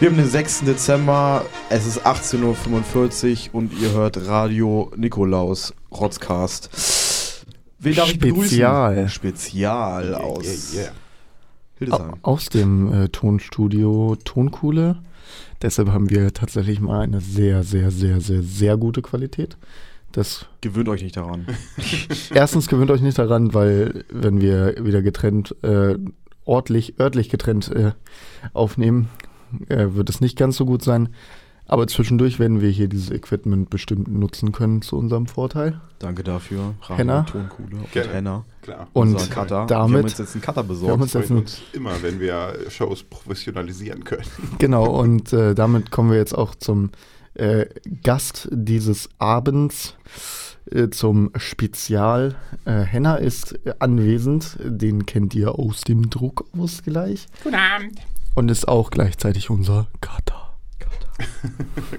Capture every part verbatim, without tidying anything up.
Wir haben den sechsten Dezember, es ist achtzehn Uhr fünfundvierzig und ihr hört Radio Nikolaus, Rotzcast. Wen darf ich begrüßen? Spezial aus yeah, yeah. Hildesheim. Aus dem äh, Tonstudio Tonkuhle. Deshalb haben wir tatsächlich mal eine sehr, sehr, sehr, sehr, sehr gute Qualität. Das gewöhnt euch nicht daran. Erstens gewöhnt euch nicht daran, weil wenn wir wieder getrennt, äh, ortlich, örtlich getrennt äh, aufnehmen, äh, wird es nicht ganz so gut sein. Aber zwischendurch werden wir hier dieses Equipment bestimmt nutzen können zu unserem Vorteil. Danke dafür. Henna. Tonkuhle und Henna. Klar. Und Cutter. Damit, wir haben uns jetzt einen Cutter besorgt. Das freut uns immer, wenn wir Shows professionalisieren können. Genau, und äh, damit kommen wir jetzt auch zum Äh, Gast dieses Abends äh, zum Spezial. Äh, Henna ist äh, anwesend, den kennt ihr aus dem Druckausgleich. Guten Abend. Und ist auch gleichzeitig unser Kater.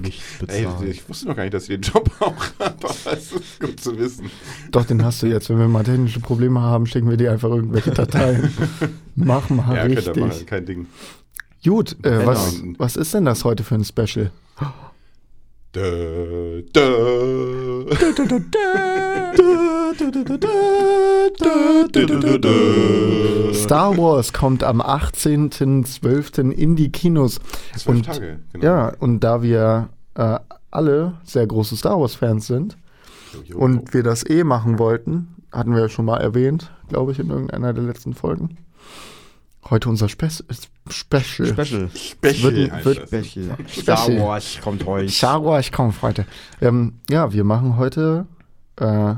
Nicht bezahlt. Ey, ich wusste noch gar nicht, dass ich den Job auch habe, aber es ist gut zu wissen. Doch, den hast du jetzt. Wenn wir mal technische Probleme haben, schicken wir dir einfach irgendwelche Dateien. Mach mal ja, richtig. Ja, machen, kein Ding. Gut, äh, was, was ist denn das heute für ein Special? Dö, dö. Star Wars kommt am achtzehnten zwölften in die Kinos. Und, Tage, genau. Ja, und da wir äh, alle sehr große Star Wars-Fans sind jo, jo, und jo. wir das eh machen wollten, hatten wir ja schon mal erwähnt, glaube ich, in irgendeiner der letzten Folgen. Heute unser Spe- Special. Special. Special. Wird, wird Special. Star Wars kommt heute. Star Wars kommt heute. Ähm, ja, wir machen heute äh,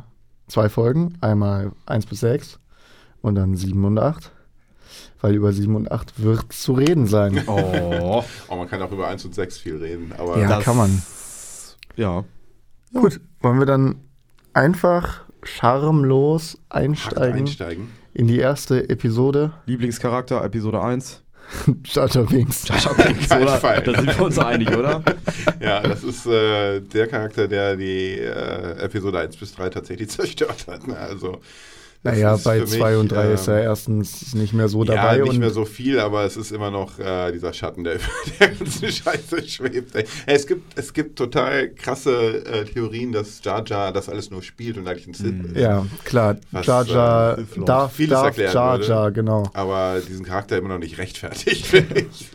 zwei Folgen. Einmal eins bis sechs und dann sieben und acht. Weil über sieben und acht wird zu reden sein. Oh. oh man kann auch über eins und sechs viel reden. Aber ja, kann man. Ja. Gut, wollen wir dann einfach schamlos einsteigen. einsteigen. In die erste Episode. Lieblingscharakter, Episode eins. Jar Jar Binks. Jar Jar Binks, oder? Da sind wir uns einig, oder? Ja, das ist äh, der Charakter, der die äh, Episode eins bis drei tatsächlich zerstört hat. Ne? Also, naja, bei zwei und drei äh, ist er erstens nicht mehr so dabei. Ja, nicht und mehr so viel, aber es ist immer noch äh, dieser Schatten, der über der ganzen Scheiße schwebt. Ey, es, gibt, es gibt total krasse äh, Theorien, dass Jar Jar das alles nur spielt und eigentlich ein Sith ist. Ja, klar. Was, Jar Jar äh, darf, darf Jar Jar, genau. Aber diesen Charakter immer noch nicht rechtfertigt, finde ich.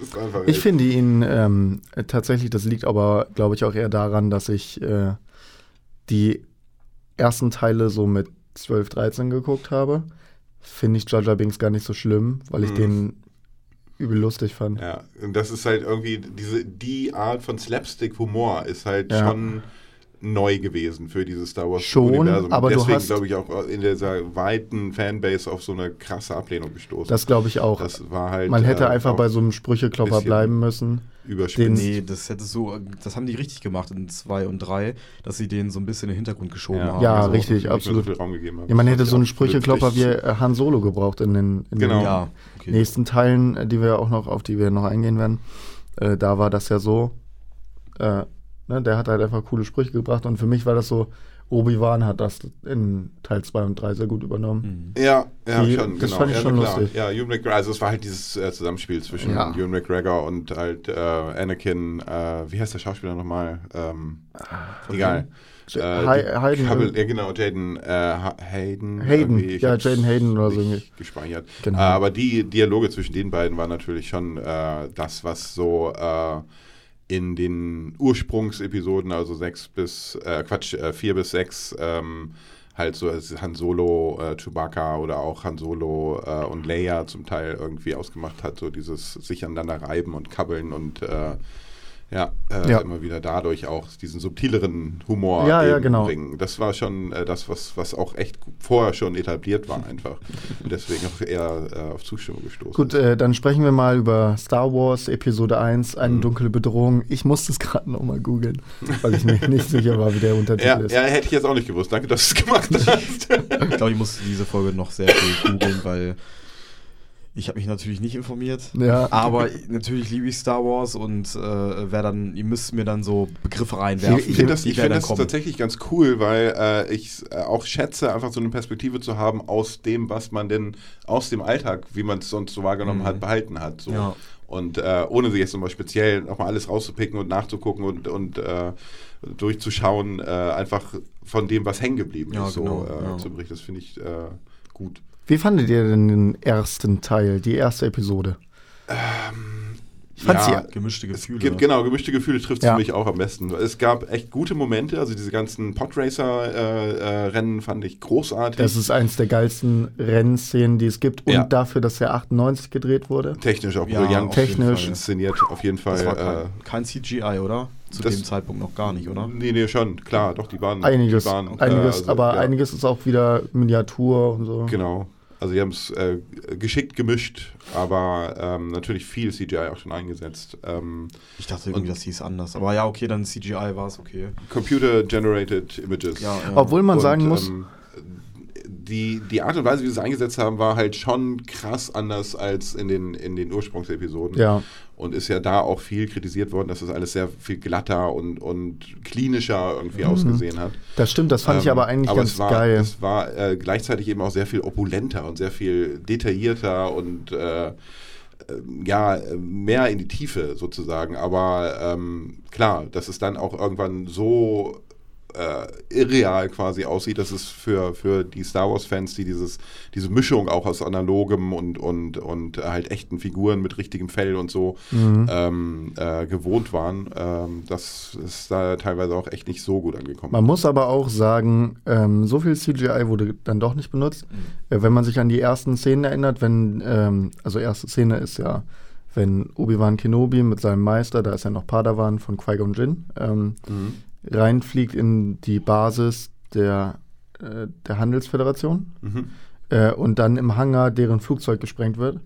Ich finde ihn ähm, tatsächlich, das liegt aber, glaube ich, auch eher daran, dass ich äh, die ersten Teile so mit zwölf, dreizehn geguckt habe, finde ich Jar Jar Binks gar nicht so schlimm, weil ich mm. den übel lustig fand. Ja, und das ist halt irgendwie, diese, die Art von Slapstick-Humor ist halt ja. schon neu gewesen für dieses Star Wars-Universum. Aber deswegen, glaube ich, auch in dieser weiten Fanbase auf so eine krasse Ablehnung gestoßen. Das glaube ich auch. Das war halt, man hätte äh, einfach bei so einem Sprücheklopper bleiben müssen. Überspitzt. Nee, das hätte so, das haben die richtig gemacht in zwei und drei, dass sie den so ein bisschen in den Hintergrund geschoben ja. haben. Ja, also richtig, absolut. So viel Raum gegeben haben. Ja, man hätte so einen Sprücheklopper wie Han Solo gebraucht in den, in genau. den ja. okay. nächsten Teilen, die wir auch noch, auf die wir noch eingehen werden. Äh, da war das ja so. Äh, Ne, der hat halt einfach coole Sprüche gebracht und für mich war das so, Obi-Wan hat das in Teil zwei und drei sehr gut übernommen. Mhm. Ja, ja die, schon, das genau. fand ich ja, schon klar. lustig. Ja, Ewan McGregor, also es war halt dieses äh, Zusammenspiel zwischen ja. Ewan McGregor und halt äh, Anakin, äh, wie heißt der Schauspieler nochmal? Ähm, egal. J- äh, Hayden. Kabel, ja genau, Jaden äh, Hayden. Hayden, ja, Jaden Hayden oder so. Gespeichert. Genau. Äh, aber die Dialoge zwischen den beiden waren natürlich schon äh, das, was so äh, in den Ursprungsepisoden, also sechs bis, äh, Quatsch, äh, vier bis sechs, ähm, halt so Han Solo, äh, Chewbacca oder auch Han Solo äh, und Leia zum Teil irgendwie ausgemacht hat, so dieses sich aneinander reiben und kabbeln und äh, ja, äh, ja, immer wieder dadurch auch diesen subtileren Humor ja, ja, genau. bringen. Das war schon äh, das, was, was auch echt vorher schon etabliert war einfach. Und deswegen auch eher äh, auf Zustimmung gestoßen. Gut, äh, dann sprechen wir mal über Star Wars Episode eins, eine mhm. dunkle Bedrohung. Ich musste es gerade nochmal googeln, weil ich mir nicht sicher war, wie der Untertitel ja, ist. Ja, hätte ich jetzt auch nicht gewusst. Danke, dass du es gemacht hast. Ich glaube, ich musste diese Folge noch sehr viel googeln, weil Ich habe mich natürlich nicht informiert, ja. aber natürlich liebe ich Star Wars und äh, wer dann, ihr müsst mir dann so Begriffe reinwerfen. Ich, ich finde das, ich find das tatsächlich ganz cool, weil äh, ich äh, auch schätze, einfach so eine Perspektive zu haben aus dem, was man denn aus dem Alltag, wie man es sonst so wahrgenommen mhm. hat, behalten hat. So. Ja. Und äh, ohne sich jetzt nochmal speziell nochmal alles rauszupicken und nachzugucken und, und äh, durchzuschauen, äh, einfach von dem, was hängen geblieben ja, ist, genau, so äh, ja. zu berichten. Das finde ich äh, gut. Wie fandet ihr denn den ersten Teil, die erste Episode? Ähm, ich fand's ja, ja gemischte Gefühle. Es gibt, genau, gemischte Gefühle trifft es ja. für mich auch am besten. Es gab echt gute Momente, also diese ganzen Podracer-Rennen äh, äh, fand ich großartig. Das ist eins der geilsten Rennszenen, die es gibt. Und ja. dafür, dass er achtundneunzig gedreht wurde. Technisch auch ja, brillant. Technisch. Inszeniert auf jeden Fall. Das war kein, äh, kein C G I, oder? Zu das, dem Zeitpunkt noch gar nicht, oder? Nee, nee, schon, klar, doch, die waren... Einiges, die waren, einiges äh, also, aber ja. einiges ist auch wieder Miniatur und so. Genau. Also die haben es äh, geschickt gemischt, aber ähm, natürlich viel C G I auch schon eingesetzt. Ähm, ich dachte irgendwie, das hieß anders. Aber ja, okay, dann C G I war es, okay. Computer-generated Images. Ja, ja. Obwohl man und, sagen muss... Ähm, die, die Art und Weise, wie sie es eingesetzt haben, war halt schon krass anders als in den, in den Ursprungsepisoden. Ja. Und ist ja da auch viel kritisiert worden, dass das alles sehr viel glatter und, und klinischer irgendwie mhm. ausgesehen hat. Das stimmt, das fand ähm, ich aber eigentlich aber ganz es war, geil. Es war äh, gleichzeitig eben auch sehr viel opulenter und sehr viel detaillierter und äh, äh, ja, mehr in die Tiefe sozusagen. Aber ähm, klar, dass es dann auch irgendwann so Äh, irreal quasi aussieht, dass es für, für die Star Wars-Fans, die dieses, diese Mischung auch aus analogem und, und, und halt echten Figuren mit richtigem Fell und so mhm. ähm, äh, gewohnt waren, ähm, das ist da teilweise auch echt nicht so gut angekommen. Man muss aber auch sagen, ähm, so viel C G I wurde dann doch nicht benutzt. Mhm. Äh, wenn man sich an die ersten Szenen erinnert, wenn, ähm, also erste Szene ist ja, wenn Obi-Wan Kenobi mit seinem Meister, da ist ja noch Padawan von Qui-Gon Jinn, ähm, mhm. reinfliegt in die Basis der, äh, der Handelsföderation mhm. äh, und dann im Hangar deren Flugzeug gesprengt wird.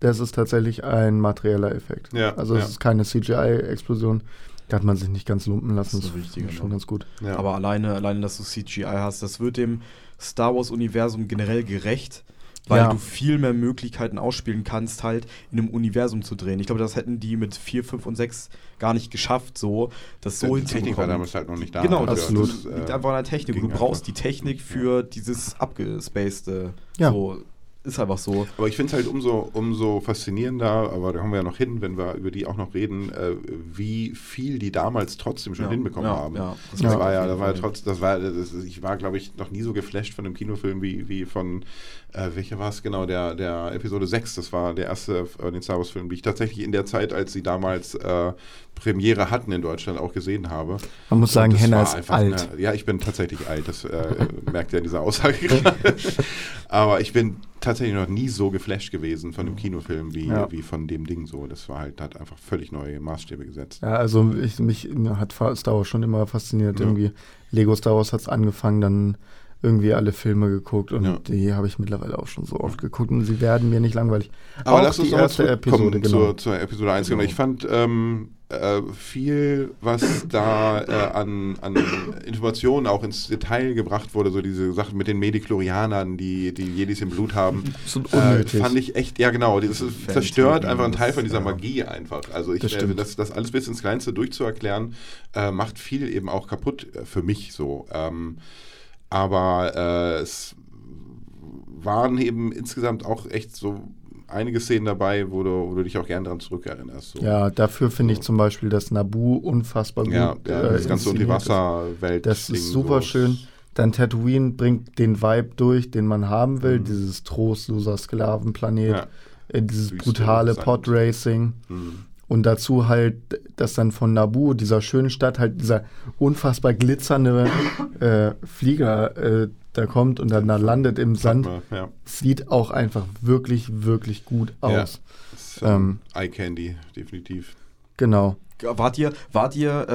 Das ist tatsächlich ein materieller Effekt. Ja, also es ja. ist keine C G I-Explosion. Da hat man sich nicht ganz lumpen lassen. Das ist das Wichtige, schon ganz gut. Ja. Aber alleine, alleine, dass du C G I hast, das wird dem Star Wars-Universum generell gerecht, weil ja. du viel mehr Möglichkeiten ausspielen kannst, halt in einem Universum zu drehen. Ich glaube, das hätten die mit vier, fünf und sechs gar nicht geschafft, so das so hinzubekommen. Die Technik war damals halt noch nicht da. Genau, das, das, das liegt äh, einfach an der Technik. Du brauchst einfach die Technik für ja. dieses abgespacede. Ja. So. Ist einfach so. Aber ich finde es halt umso, umso faszinierender, aber da kommen wir ja noch hin, wenn wir über die auch noch reden, äh, wie viel die damals trotzdem schon ja, hinbekommen ja, haben. Ja, das, das war ja, das war ja trotz, das war, das, ich war, glaube ich, noch nie so geflasht von einem Kinofilm wie, wie von, äh, welcher war es genau, der, der Episode sechs, das war der erste äh, den Star Wars-Film, die ich tatsächlich in der Zeit, als sie damals äh, Premiere hatten in Deutschland, auch gesehen habe. Man muss sagen, Henna ist alt. Eine, ja, ich bin tatsächlich alt, das äh, merkt ihr in dieser Aussage gerade. Aber ich bin tatsächlich noch nie so geflasht gewesen von einem Kinofilm wie, ja. wie von dem Ding so. Das war halt, hat einfach völlig neue Maßstäbe gesetzt. Ja, also ich, mich hat Star Wars schon immer fasziniert. Ja. Irgendwie Lego Star Wars hat es angefangen, dann irgendwie alle Filme geguckt und ja. die habe ich mittlerweile auch schon so oft geguckt und sie werden mir nicht langweilig. Aber auch lass uns die erste Episode, genau. zur, zur Episode eins. Genau. Ich fand ähm, äh, viel, was da äh, an, an Informationen auch ins Detail gebracht wurde, so diese Sachen mit den Midichlorianern, die die Jedis im Blut haben, so äh, fand ich echt, ja genau, das zerstört einfach einen Teil von dieser ja. Magie einfach. Also ich das, äh, das, das alles bis ins Kleinste durchzuerklären, äh, macht viel eben auch kaputt äh, für mich so. Ähm, Aber äh, es waren eben insgesamt auch echt so einige Szenen dabei, wo du, wo du dich auch gerne dran zurückerinnerst. So. Ja, dafür finde so. ich zum Beispiel das Naboo unfassbar gut. Ja, ja das äh, ganze und die Wasserwelt. Das ist super so. schön. Dann Tatooine bringt den Vibe durch, den man haben will. Mhm. Dieses trostloser Sklavenplanet, ja. äh, dieses Süß brutale Podracing. Mhm. Und dazu halt, dass dann von Naboo, dieser schönen Stadt, halt dieser unfassbar glitzernde äh, Flieger äh, da kommt und dann da landet im Sand. Ja. Sieht auch einfach wirklich, wirklich gut aus. Ja. Ähm, Eye Candy, definitiv. Genau. Wart ihr, wart ihr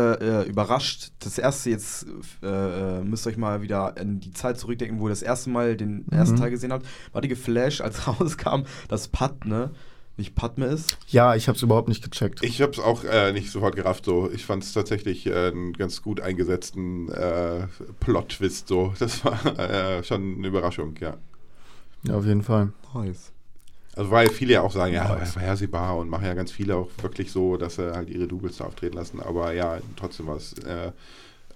äh, überrascht? Das erste, jetzt äh, müsst ihr euch mal wieder in die Zeit zurückdenken, wo ihr das erste Mal den mhm. ersten Teil gesehen habt. Wart ihr geflasht, als rauskam, dass Padmé nicht Padmé ist? Ja, ich hab's überhaupt nicht gecheckt. Ich hab's auch äh, nicht sofort gerafft, so. Ich fand's tatsächlich äh, einen ganz gut eingesetzten äh, Plot-Twist, so. Das war äh, schon eine Überraschung, ja. Ja, auf jeden Fall. Nice. Also weil viele ja auch sagen, ja, ja vorhersehbar, und machen ja ganz viele auch wirklich so, dass sie halt ihre Doubles da auftreten lassen. Aber ja, trotzdem war es äh,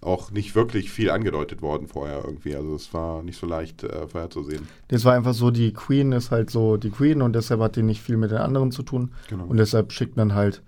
auch nicht wirklich viel angedeutet worden vorher irgendwie. Also es war nicht so leicht äh, vorherzusehen. Das war einfach so, die Queen ist halt so die Queen, und deshalb hat die nicht viel mit den anderen zu tun. Genau. Und deshalb schickt man halt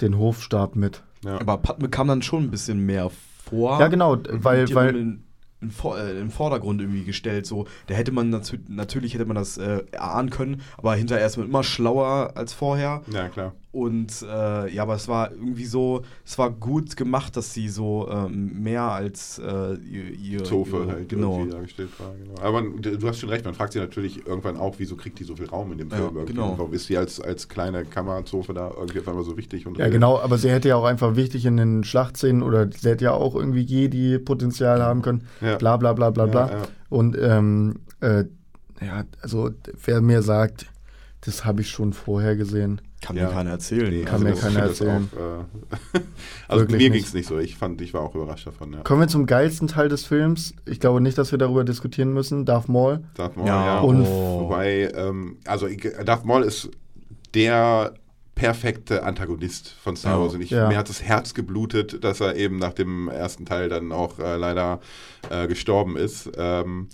den Hofstaat mit. Ja. Aber Padme kam dann schon ein bisschen mehr vor. Ja, genau, weil... weil im Vordergrund irgendwie gestellt, so, da hätte man natu- natürlich hätte man das äh, erahnen können, aber hinterher ist man immer schlauer als vorher. Ja, klar. Und äh, ja, aber es war irgendwie so, es war gut gemacht, dass sie so ähm, mehr als äh, ihr, ihr Zofe halt genau dargestellt war. Genau. Aber man, du hast schon recht, man fragt sie natürlich irgendwann auch, wieso kriegt die so viel Raum in dem Film? Ja, genau. Warum ist sie als, als kleine Kamerazofe da irgendwie auf einmal so wichtig? Und ja, redet? Genau, aber sie hätte ja auch einfach wichtig in den Schlachtszenen, oder sie hätte ja auch irgendwie Jedi-Potenzial haben können. Ja. Bla bla bla bla bla. Ja, ja. Und ähm, äh, ja, also wer mir sagt, das habe ich schon vorher gesehen. Kann ja. mir keiner erzählen. Nee, kann also mir keiner erzählen. Auch, äh, also wirklich mir ging es nicht so. Ich fand, ich war auch überrascht davon. Ja. Kommen wir zum geilsten Teil des Films. Ich glaube nicht, dass wir darüber diskutieren müssen. Darth Maul. Darth Maul, ja. ja. Und oh. Wobei, ähm, also ich, Darth Maul ist der perfekte Antagonist von Star Wars. Und ich, ja. mir hat das Herz geblutet, dass er eben nach dem ersten Teil dann auch äh, leider äh, gestorben ist. Ähm,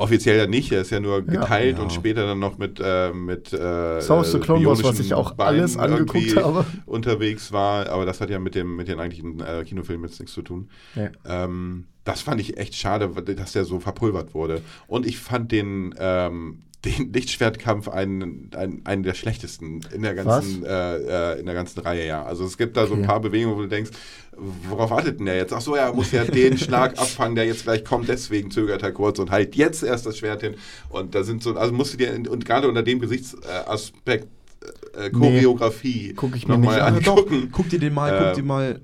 Offiziell ja nicht, er ist ja nur geteilt ja, ja. und später dann noch mit äh, mit äh, Star Wars The Clone Wars, was ich auch Beinen alles angeguckt habe, unterwegs war, aber das hat ja mit dem mit den eigentlichen äh, Kinofilmen jetzt nichts zu tun. Ja. Ähm, das fand ich echt schade, dass der so verpulvert wurde. Und ich fand den ähm, den Lichtschwertkampf einen, einen, einen der schlechtesten in der ganzen äh, in der ganzen Reihe, ja. Also es gibt da so okay. ein paar Bewegungen, wo du denkst, worauf wartet denn der jetzt? Ach so, ja, muss ja den Schlag abfangen, der jetzt gleich kommt, deswegen zögert er kurz und halt jetzt erst das Schwert hin. Und da sind so, also musst du dir, in, und gerade unter dem Gesichtsaspekt äh, Choreografie nee, nochmal angucken. Doch, guck dir den mal, äh, guck dir mal.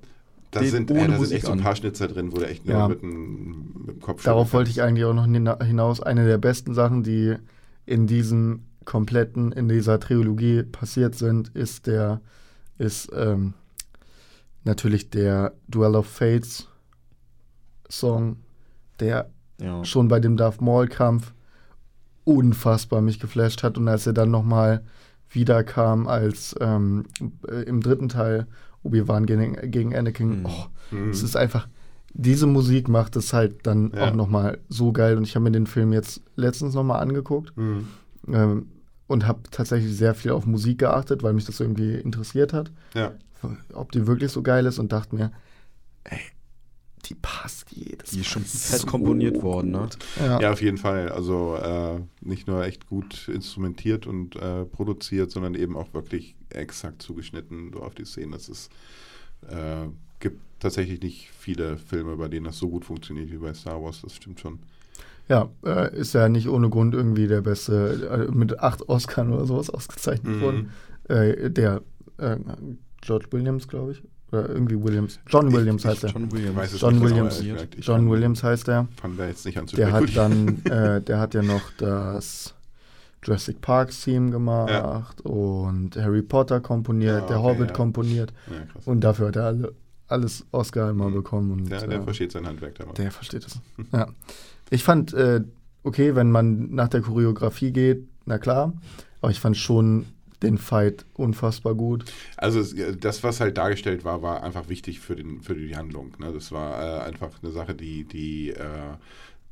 Da sind, äh, da sind echt so ein paar Schnitzer drin, wo der echt nur ja. mit, dem, mit dem Kopf schlägt. Darauf wollte ich eigentlich auch noch hinaus. Eine der besten Sachen, die in diesem kompletten, in dieser Trilogie passiert sind, ist der, ist ähm, natürlich der Duel of Fates Song, der ja. schon bei dem Darth Maul Kampf unfassbar mich geflasht hat, und als er dann nochmal wiederkam als ähm, im dritten Teil Obi-Wan gegen, gegen Anakin, mhm. oh, mhm. es ist einfach, diese Musik macht es halt dann ja. auch nochmal so geil, und ich habe mir den Film jetzt letztens nochmal angeguckt mhm. ähm, und habe tatsächlich sehr viel auf Musik geachtet, weil mich das irgendwie interessiert hat, ja. ob die wirklich so geil ist, und dachte mir, ey, die passt jedes Mal. Die ist schon fett so komponiert worden, ne? Ja. ja, auf jeden Fall. Also äh, nicht nur echt gut instrumentiert und äh, produziert, sondern eben auch wirklich exakt zugeschnitten so auf die Szenen. Das ist äh, gibt tatsächlich nicht viele Filme, bei denen das so gut funktioniert wie bei Star Wars, das stimmt schon. Ja, äh, ist ja nicht ohne Grund irgendwie der beste, äh, mit acht Oscars oder sowas ausgezeichnet mhm. worden. Äh, der äh, George Williams, glaube ich. Oder irgendwie Williams. John Williams ich, ich, heißt er. John Williams. John Williams, John Williams heißt er. Fangen wir jetzt nicht an zu der hat dann, äh, der hat ja noch das Jurassic Park-Theme gemacht ja. und Harry Potter komponiert, ja, okay, der Hobbit ja. komponiert. Ja, und dafür hat er alle, alles Oscar immer mhm. bekommen. Und, ja, der äh, versteht sein Handwerk dabei. Der versteht es. ja. Ich fand, äh, okay, wenn man nach der Choreografie geht, na klar, aber ich fand schon den Fight unfassbar gut. Also das, was halt dargestellt war, war einfach wichtig für, den, für die Handlung. Ne? Das war äh, einfach eine Sache, die die, äh,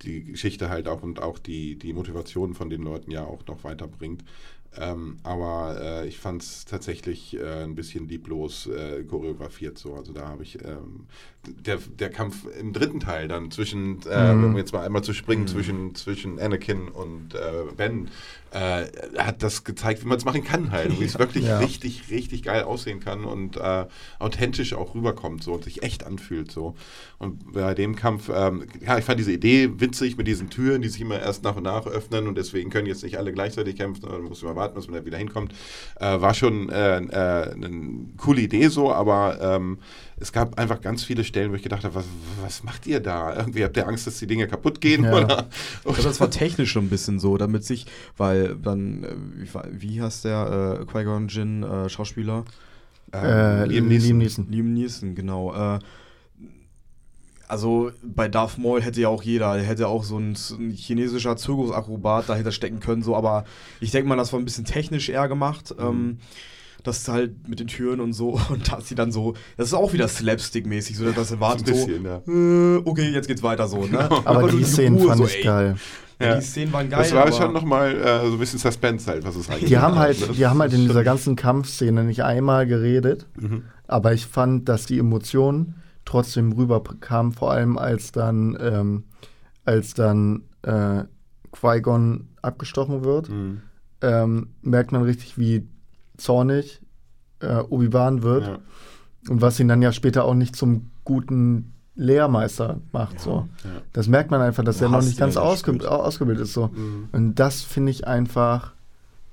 die Geschichte halt auch und auch die, die Motivation von den Leuten ja auch noch weiterbringt. Ähm, aber äh, ich fand es tatsächlich äh, ein bisschen lieblos äh, choreografiert so. Also da habe ich ähm, der, der Kampf im dritten Teil dann zwischen, äh, mhm. um jetzt mal einmal zu springen, mhm. zwischen, zwischen Anakin und äh, Ben, äh, hat das gezeigt, wie man es machen kann halt. Wie es wirklich ja. richtig, richtig geil aussehen kann und äh, authentisch auch rüberkommt so und sich echt anfühlt so. Und bei dem Kampf, ähm, ja, ich fand diese Idee witzig mit diesen Türen, die sich immer erst nach und nach öffnen und deswegen können jetzt nicht alle gleichzeitig kämpfen, sondern muss immer warten, bis man da wieder hinkommt. Äh, war schon äh, äh, eine coole Idee so, aber ähm, es gab einfach ganz viele Stellen, wo ich gedacht habe, was, was macht ihr da? Irgendwie habt ihr Angst, dass die Dinge kaputt gehen? Ja. Oder? Also das war technisch schon ein bisschen so, damit sich, weil dann, wie heißt der äh, Qui-Gon Jinn äh, Schauspieler? Äh, äh, Liam Neeson. Liam Neeson, genau. Äh, Also bei Darth Maul hätte ja auch jeder, der hätte auch so ein, ein chinesischer Zirkusakrobat dahinter stecken können, so, aber ich denke mal, das war ein bisschen technisch eher gemacht. Mhm. Ähm, das halt mit den Türen und so, und dass sie dann so, das ist auch wieder Slapstick-mäßig, so dass sie warten, so, bisschen, so ja. okay, jetzt geht's weiter, so, ne? Genau. Aber, aber die Szenen fand so, ich ey. geil. Ja. Die Szenen waren geil. Das war schon nochmal äh, so ein bisschen Suspense halt, was es eigentlich die haben halt, ne? Die haben halt in dieser ganzen Kampfszene nicht einmal geredet, mhm. aber ich fand, dass die Emotionen trotzdem rüberkamen, vor allem als dann, ähm, als dann äh, Qui-Gon abgestochen wird, mhm. ähm, merkt man richtig, wie zornig äh, Obi-Wan wird. Ja. Und was ihn dann ja später auch nicht zum guten Lehrmeister macht. Ja, so. Ja. Das merkt man einfach, dass er noch nicht ganz ausgeb- ausgebildet ist. So. Mhm. Und das finde ich einfach,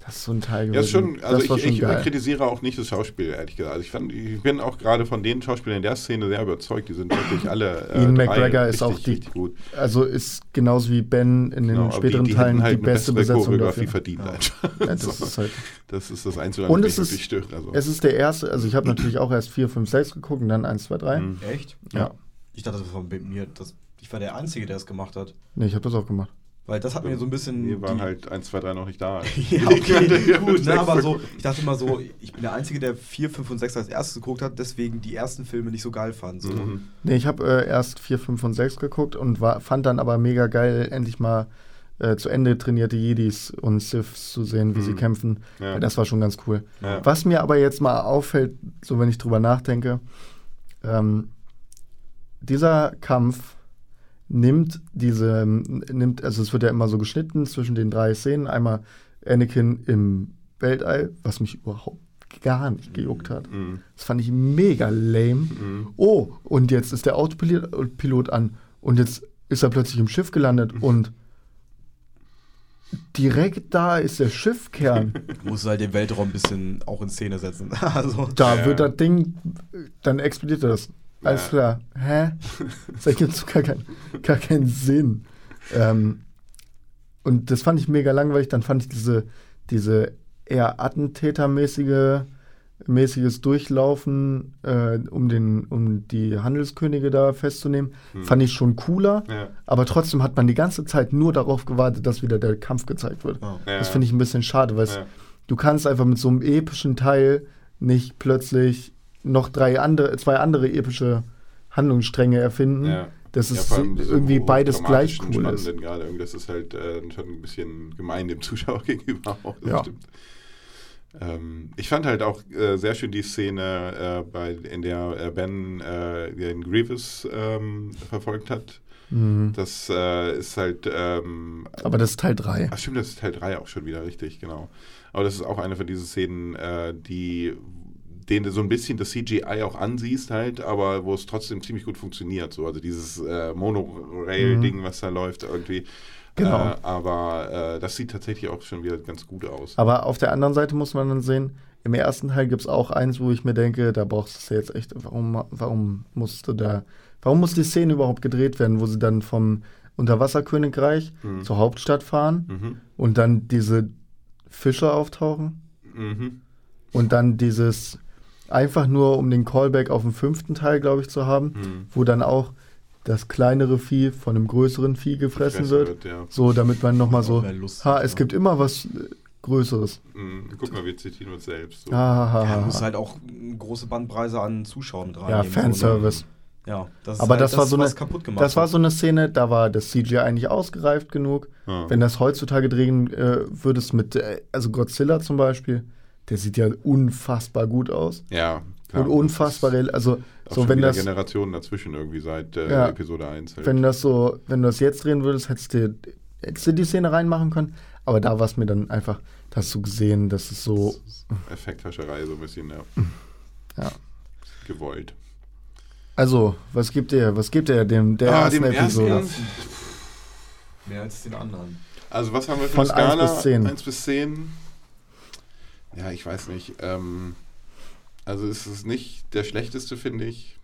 das ist so ein Teil gewesen. Ja, schon, also ich, schon ich kritisiere auch nicht das Schauspiel, ehrlich gesagt. Also ich, fand, ich bin auch gerade von den Schauspielern in der Szene sehr überzeugt. Die sind wirklich alle äh, Ewan McGregor ist richtig, auch die, richtig gut. Also ist genauso wie Ben in den genau, späteren die, die Teilen halt die beste Besetzung Choreografie dafür. Verdient. Ja. Halt. Ja, das, so. ist halt das ist das Einzige, was mich wirklich stört. Also. Es ist der erste, also ich habe natürlich auch erst vier, fünf, sechs geguckt und dann eins, zwei, drei. Mhm. Echt? Ja. ja. Ich dachte, das war bei mir, das, ich war der Einzige, der es gemacht hat. Nee, ich habe das auch gemacht. Weil das hat mir so ein bisschen... Wir waren halt eins, zwei, drei noch nicht da. Ja, okay, gut, ne, aber so, ich dachte immer so, ich bin der Einzige, der vier, fünf und sechs als erstes geguckt hat, deswegen die ersten Filme nicht so geil fand. So. Mhm. Nee, ich habe äh, erst vier, fünf und sechs geguckt und war, fand dann aber mega geil, endlich mal äh, zu Ende trainierte Jedis und Siths zu sehen, wie mhm. sie kämpfen. Ja. Das war schon ganz cool. Ja. Was mir aber jetzt mal auffällt, so wenn ich drüber nachdenke, ähm, dieser Kampf nimmt diese, nimmt, also es wird ja immer so geschnitten zwischen den drei Szenen. Einmal Anakin im Weltall, was mich überhaupt gar nicht gejuckt hat. Mm. Das fand ich mega lame. Mm. Oh, und jetzt ist der Autopilot an und jetzt ist er plötzlich im Schiff gelandet mm. und direkt da ist der Schiffkern. Du musst halt den Weltraum ein bisschen auch in Szene setzen. Also. Da ja. wird das Ding, dann explodiert das. Alles ja. klar. Hä? Das ergibt so gar, kein, gar keinen Sinn. Ähm, und das fand ich mega langweilig. Dann fand ich diese, diese eher attentätermäßige mäßiges Durchlaufen, äh, um, den, um die Handelskönige da festzunehmen, hm. fand ich schon cooler. Ja. Aber trotzdem hat man die ganze Zeit nur darauf gewartet, dass wieder der Kampf gezeigt wird. Oh. Ja. Das finde ich ein bisschen schade, weil ja. du kannst einfach mit so einem epischen Teil nicht plötzlich noch drei andere, zwei andere epische Handlungsstränge erfinden. Ja. Das ist ja, irgendwie beides gleich cool ist. Gerade. Das ist halt äh, schon ein bisschen gemein dem Zuschauer gegenüber auch. Das ja. stimmt. Ähm, ich fand halt auch äh, sehr schön die Szene, äh, bei, in der äh, Ben äh, den Grievous ähm, verfolgt hat. Mhm. Das äh, ist halt... Ähm, Aber das ist Teil drei. Ach stimmt, das ist Teil drei auch schon wieder, richtig, genau. Aber das ist auch eine von diesen Szenen, äh, die... den du so ein bisschen das C G I auch ansiehst halt, aber wo es trotzdem ziemlich gut funktioniert. So. Also dieses äh, Monorail-Ding, mhm. was da läuft irgendwie. Genau. Äh, aber äh, das sieht tatsächlich auch schon wieder ganz gut aus. Aber auf der anderen Seite muss man dann sehen, im ersten Teil gibt es auch eins, wo ich mir denke, da brauchst du jetzt echt, warum, warum musste da, warum muss die Szene überhaupt gedreht werden, wo sie dann vom Unterwasserkönigreich mhm. zur Hauptstadt fahren mhm. und dann diese Fische auftauchen mhm. und dann dieses einfach nur, um den Callback auf den fünften Teil, glaube ich, zu haben, mhm. wo dann auch das kleinere Vieh von einem größeren Vieh gefressen wird. wird ja. So, damit man nochmal so, Lust, ha, es ja. gibt immer was äh, Größeres. Mhm. Guck mal, wir zitieren uns selbst. So. Ah, ha, ha, ha. Ja, du musst halt auch eine große Bandbreite an Zuschauern dran Ja, nehmen, Fanservice. So, ja, das ist aber halt, das, das, war so eine, kaputt gemacht das war so eine Szene, da war das C G I eigentlich ausgereift genug. Ja. Wenn das heutzutage drehen äh, würdest mit, äh, also Godzilla zum Beispiel, der sieht ja unfassbar gut aus. Ja, klar. Und unfassbar, also so wenn das Generationen dazwischen irgendwie seit äh, ja, Episode eins. Halt. Wenn das so, wenn du das jetzt drehen würdest, hättest du, hättest du die Szene reinmachen können, aber da war es mir dann einfach, da hast du gesehen, dass es so das Effekthascherei so ein bisschen, ja. ja. gewollt. Also, was gibt ihr? Was gibt ihr dem der ah, ersten dem Episode? Ersten? Mehr als den anderen. Also, was haben wir für Von eine Skala? eins bis zehn Ja, ich weiß nicht. Ähm, also es ist nicht der schlechteste, finde ich.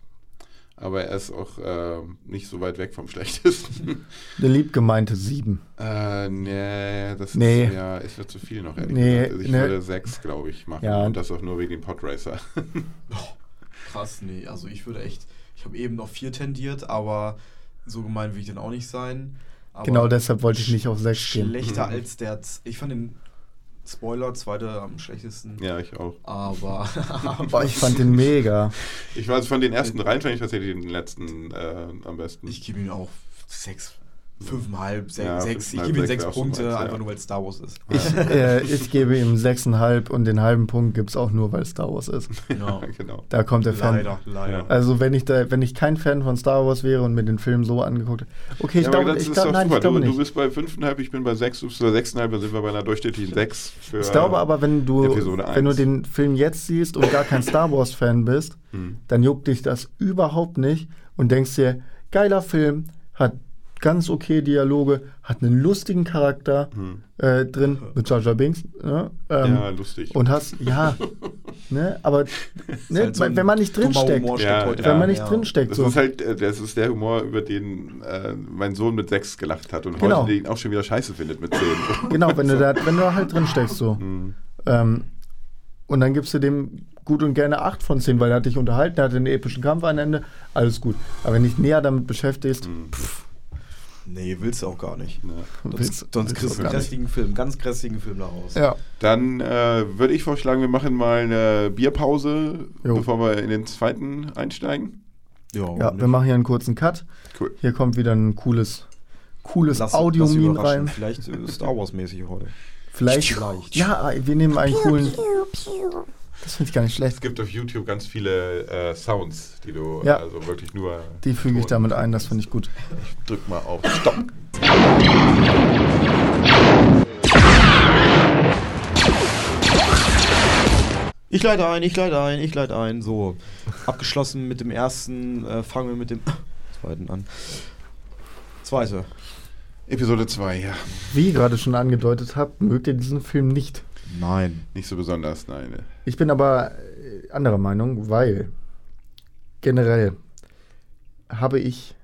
Aber er ist auch äh, nicht so weit weg vom schlechtesten. Eine liebgemeinte sieben. Äh, nee, das nee. ist ja, es wird zu viel noch, ehrlich nee, gesagt. Also ich nee. würde sechs, glaube ich, machen. Ja. Und das auch nur wegen dem Podracer. Krass, nee. Also ich würde echt, Ich habe eben noch vier tendiert, aber so gemein will ich den auch nicht sein. Aber genau deshalb wollte ich nicht auf sechs gehen. Schlechter als der... Z- ich fand den... Spoiler, zweiter am schlechtesten. Ja, ich auch. Aber, aber ich fand den mega. Ich weiß, ich fand den ersten reinscheinlich tatsächlich den letzten äh, am besten. Ich gebe ihm auch sechs, fünfeinhalb, sech, ja, sechs. Ich gebe ihm sechs Punkte, meinst, einfach ja. nur weil es Star Wars ist. Ich, äh, ich gebe ihm sechseinhalb und den halben Punkt gibt es auch nur, weil es Star Wars ist. Genau. Ja, genau. Da kommt der Fan. Leider, leider. Also wenn ich, da, wenn ich kein Fan von Star Wars wäre und mir den Film so angeguckt hätte. Okay, ich ja, glaube ich glaub, nein, ich glaube nicht. Du bist bei fünfeinhalb, ich bin bei sechs, du bist bei sechseinhalb, dann sind wir bei einer durchschnittlichen sechs für Ich glaube aber, wenn du, wenn du den Film jetzt siehst und gar kein Star Wars Fan bist, hm. dann juckt dich das überhaupt nicht und denkst dir, geiler Film, hat ganz okay Dialoge, hat einen lustigen Charakter hm. äh, drin mit Jar Jar Binks. Ne? Ähm, ja, lustig. Und hast, ja, ne, aber ne, halt so wenn man nicht drinsteckt, ja, wenn ja, man nicht ja. drinsteckt. Das, so. ist halt, das ist der Humor, über den äh, mein Sohn mit sechs gelacht hat und genau. heute den auch schon wieder scheiße findet mit zehn. Genau, wenn, du da, wenn du halt drinsteckst so. Hm. Ähm, und dann gibst du dem gut und gerne acht von zehn, weil er hat dich unterhalten, er hatte einen epischen Kampf am Ende, alles gut. Aber wenn du dich näher damit beschäftigst, hm. pff, nee, willst du auch gar nicht. Ja. Sonst, sonst kriegst du einen grässigen Film, ganz grässigen Film daraus. Ja. Dann äh, würde ich vorschlagen, wir machen mal eine Bierpause, jo. bevor wir in den zweiten einsteigen. Jo, ja, wir machen hier einen kurzen Cut. Cool. Hier kommt wieder ein cooles, cooles lass, Audio-Meme lass rein. Vielleicht äh, Star Wars-mäßig heute. Vielleicht. Vielleicht. Ja, wir nehmen einen coolen... Das finde ich gar nicht schlecht. Es gibt auf YouTube ganz viele äh, Sounds, die du ja. also wirklich nur... Die füge ich damit ein, das finde ich gut. Ich drück mal auf Stopp. Ich leite ein, ich leite ein, ich leite ein. So, abgeschlossen mit dem ersten, äh, fangen wir mit dem zweiten an. Zweite. Episode zwei, ja. Wie ihr gerade schon angedeutet habt, mögt ihr diesen Film nicht. Nein. Nicht so besonders, nein. Ich bin aber anderer Meinung, weil generell habe ich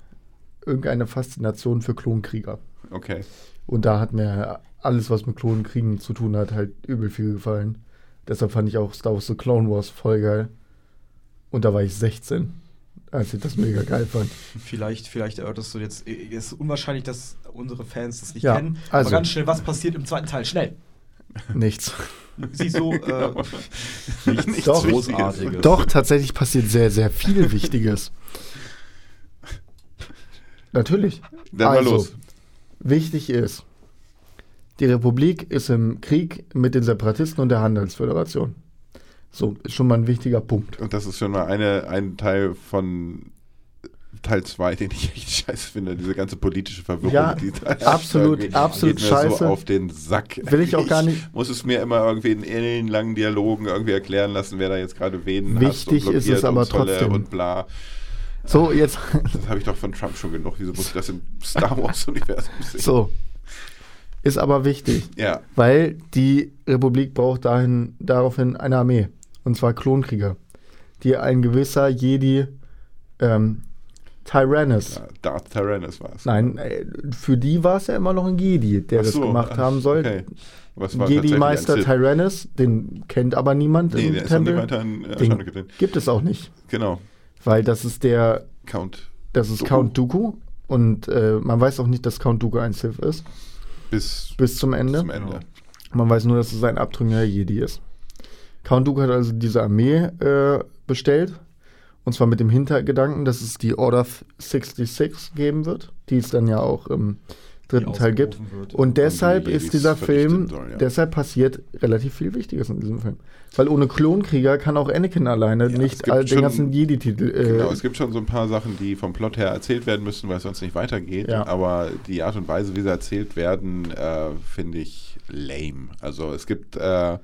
irgendeine Faszination für Klonkrieger. Okay. Und da hat mir alles, was mit Klonkriegen zu tun hat, halt übel viel gefallen. Deshalb fand ich auch Star Wars The Clone Wars voll geil. Und da war ich sechzehn. Als ich das mega geil fand. Vielleicht, vielleicht erörterst du jetzt, es ist unwahrscheinlich, dass unsere Fans das nicht ja, kennen, also aber ganz schnell, was passiert im zweiten Teil? Schnell! Nichts. Sie so, äh, genau. nichts, nichts doch, Großartiges. Doch, tatsächlich passiert sehr, sehr viel Wichtiges. Natürlich. Dann also, mal los. Wichtig ist, die Republik ist im Krieg mit den Separatisten und der Handelsföderation. So, ist schon mal ein wichtiger Punkt. Und das ist schon mal eine, ein Teil von Teil zwei, den ich echt scheiße finde. Diese ganze politische Verwirrung. Ja, die da absolut, ist absolut geht mir scheiße. So auf den Sack. Will ich auch gar nicht. Ich muss es mir immer irgendwie in ellenlangen Dialogen irgendwie erklären lassen, wer da jetzt gerade wen wichtig hat. Wichtig ist es aber trotzdem. Und bla. So, jetzt. Das habe ich doch von Trump schon genug. Wieso muss ich das im Star Wars-Universum sehen? So. Ist aber wichtig. Ja. Weil die Republik braucht dahin, daraufhin eine Armee. Und zwar Klonkrieger, die ein gewisser Jedi ähm, Tyranus. Ja, Darth Tyranus war es. Nein, für die war es ja immer noch ein Jedi, der so, das gemacht haben soll. Okay. Was war Jedi-Meister Tyranus, den kennt aber niemand nee, im der Tempel. Ist dann weiter in, äh, den gibt es auch nicht. Genau. Weil das ist der Count. Das ist Dooku. Count Dooku und äh, man weiß auch nicht, dass Count Dooku ein Sith ist. Bis, bis zum Ende. Bis zum Ende. Man weiß nur, dass es ein abtrünniger Jedi ist. Count Dooku hat also diese Armee äh, bestellt. Und zwar mit dem Hintergedanken, dass es die Order sechsundsechzig geben wird, die es dann ja auch im dritten Teil gibt. Und deshalb ist dieser Film, soll, ja. deshalb passiert relativ viel Wichtiges in diesem Film. Weil ohne Klonkrieger kann auch Anakin alleine ja, nicht all den ganzen Jedi-Titel... Äh, genau, es gibt schon so ein paar Sachen, die vom Plot her erzählt werden müssen, weil es sonst nicht weitergeht. Ja. Aber die Art und Weise, wie sie erzählt werden, äh, finde ich lame. Also es gibt... Äh,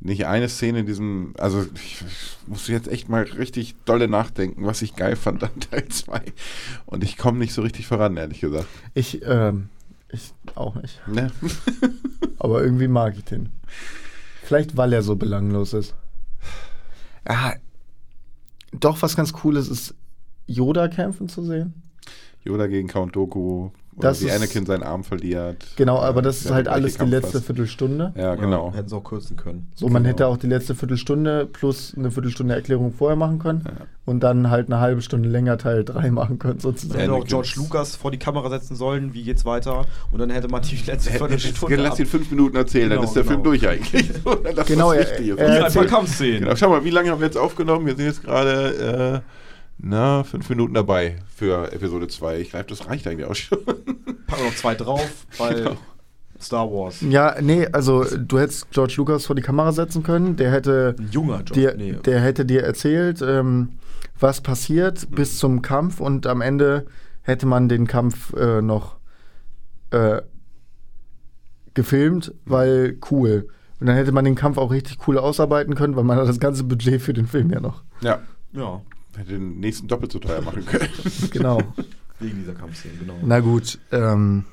nicht eine Szene in diesem, also ich, ich muss jetzt echt mal richtig dolle nachdenken, was ich geil fand an Teil zwei. Und ich komme nicht so richtig voran, ehrlich gesagt. Ich, ähm, ich auch nicht. Ne? Aber irgendwie mag ich den. Vielleicht, weil er so belanglos ist. Ja, doch, was ganz Cooles ist, Yoda kämpfen zu sehen. Yoda gegen Count Dooku, oder das wie Anakin seinen Arm verliert. Genau, aber das ist halt alles die letzte Viertelstunde. Ja, genau. Ja, hätten es auch kürzen können. So, man genau. hätte auch die letzte Viertelstunde plus eine Viertelstunde Erklärung vorher machen können ja. und dann halt eine halbe Stunde länger Teil drei machen können sozusagen. Hätte auch George Lucas vor die Kamera setzen sollen, wie geht's weiter? Und dann hätte man die letzte Viertelstunde... Lass den fünf Minuten erzählen, genau, dann ist der genau. Film durch eigentlich. Genau, ja. Ein paar Kampfszenen. Genau, schau mal, wie lange haben wir jetzt aufgenommen? Wir sind jetzt gerade... Äh, Na, fünf Minuten dabei für Episode zwei. Ich glaube, das reicht eigentlich auch schon. Packen noch zwei drauf, weil genau. Star Wars. Ja, nee, also du hättest George Lucas vor die Kamera setzen können. Der hätte, Ein junger George, dir, nee. der hätte dir erzählt, ähm, was passiert hm. bis zum Kampf. Und am Ende hätte man den Kampf äh, noch äh, gefilmt, weil cool. Und dann hätte man den Kampf auch richtig cool ausarbeiten können, weil man hat das ganze Budget für den Film ja noch. Ja, ja. Den nächsten doppelt so teuer machen können. Genau. Wegen dieser Kampfszene, genau. Na gut. Ähm,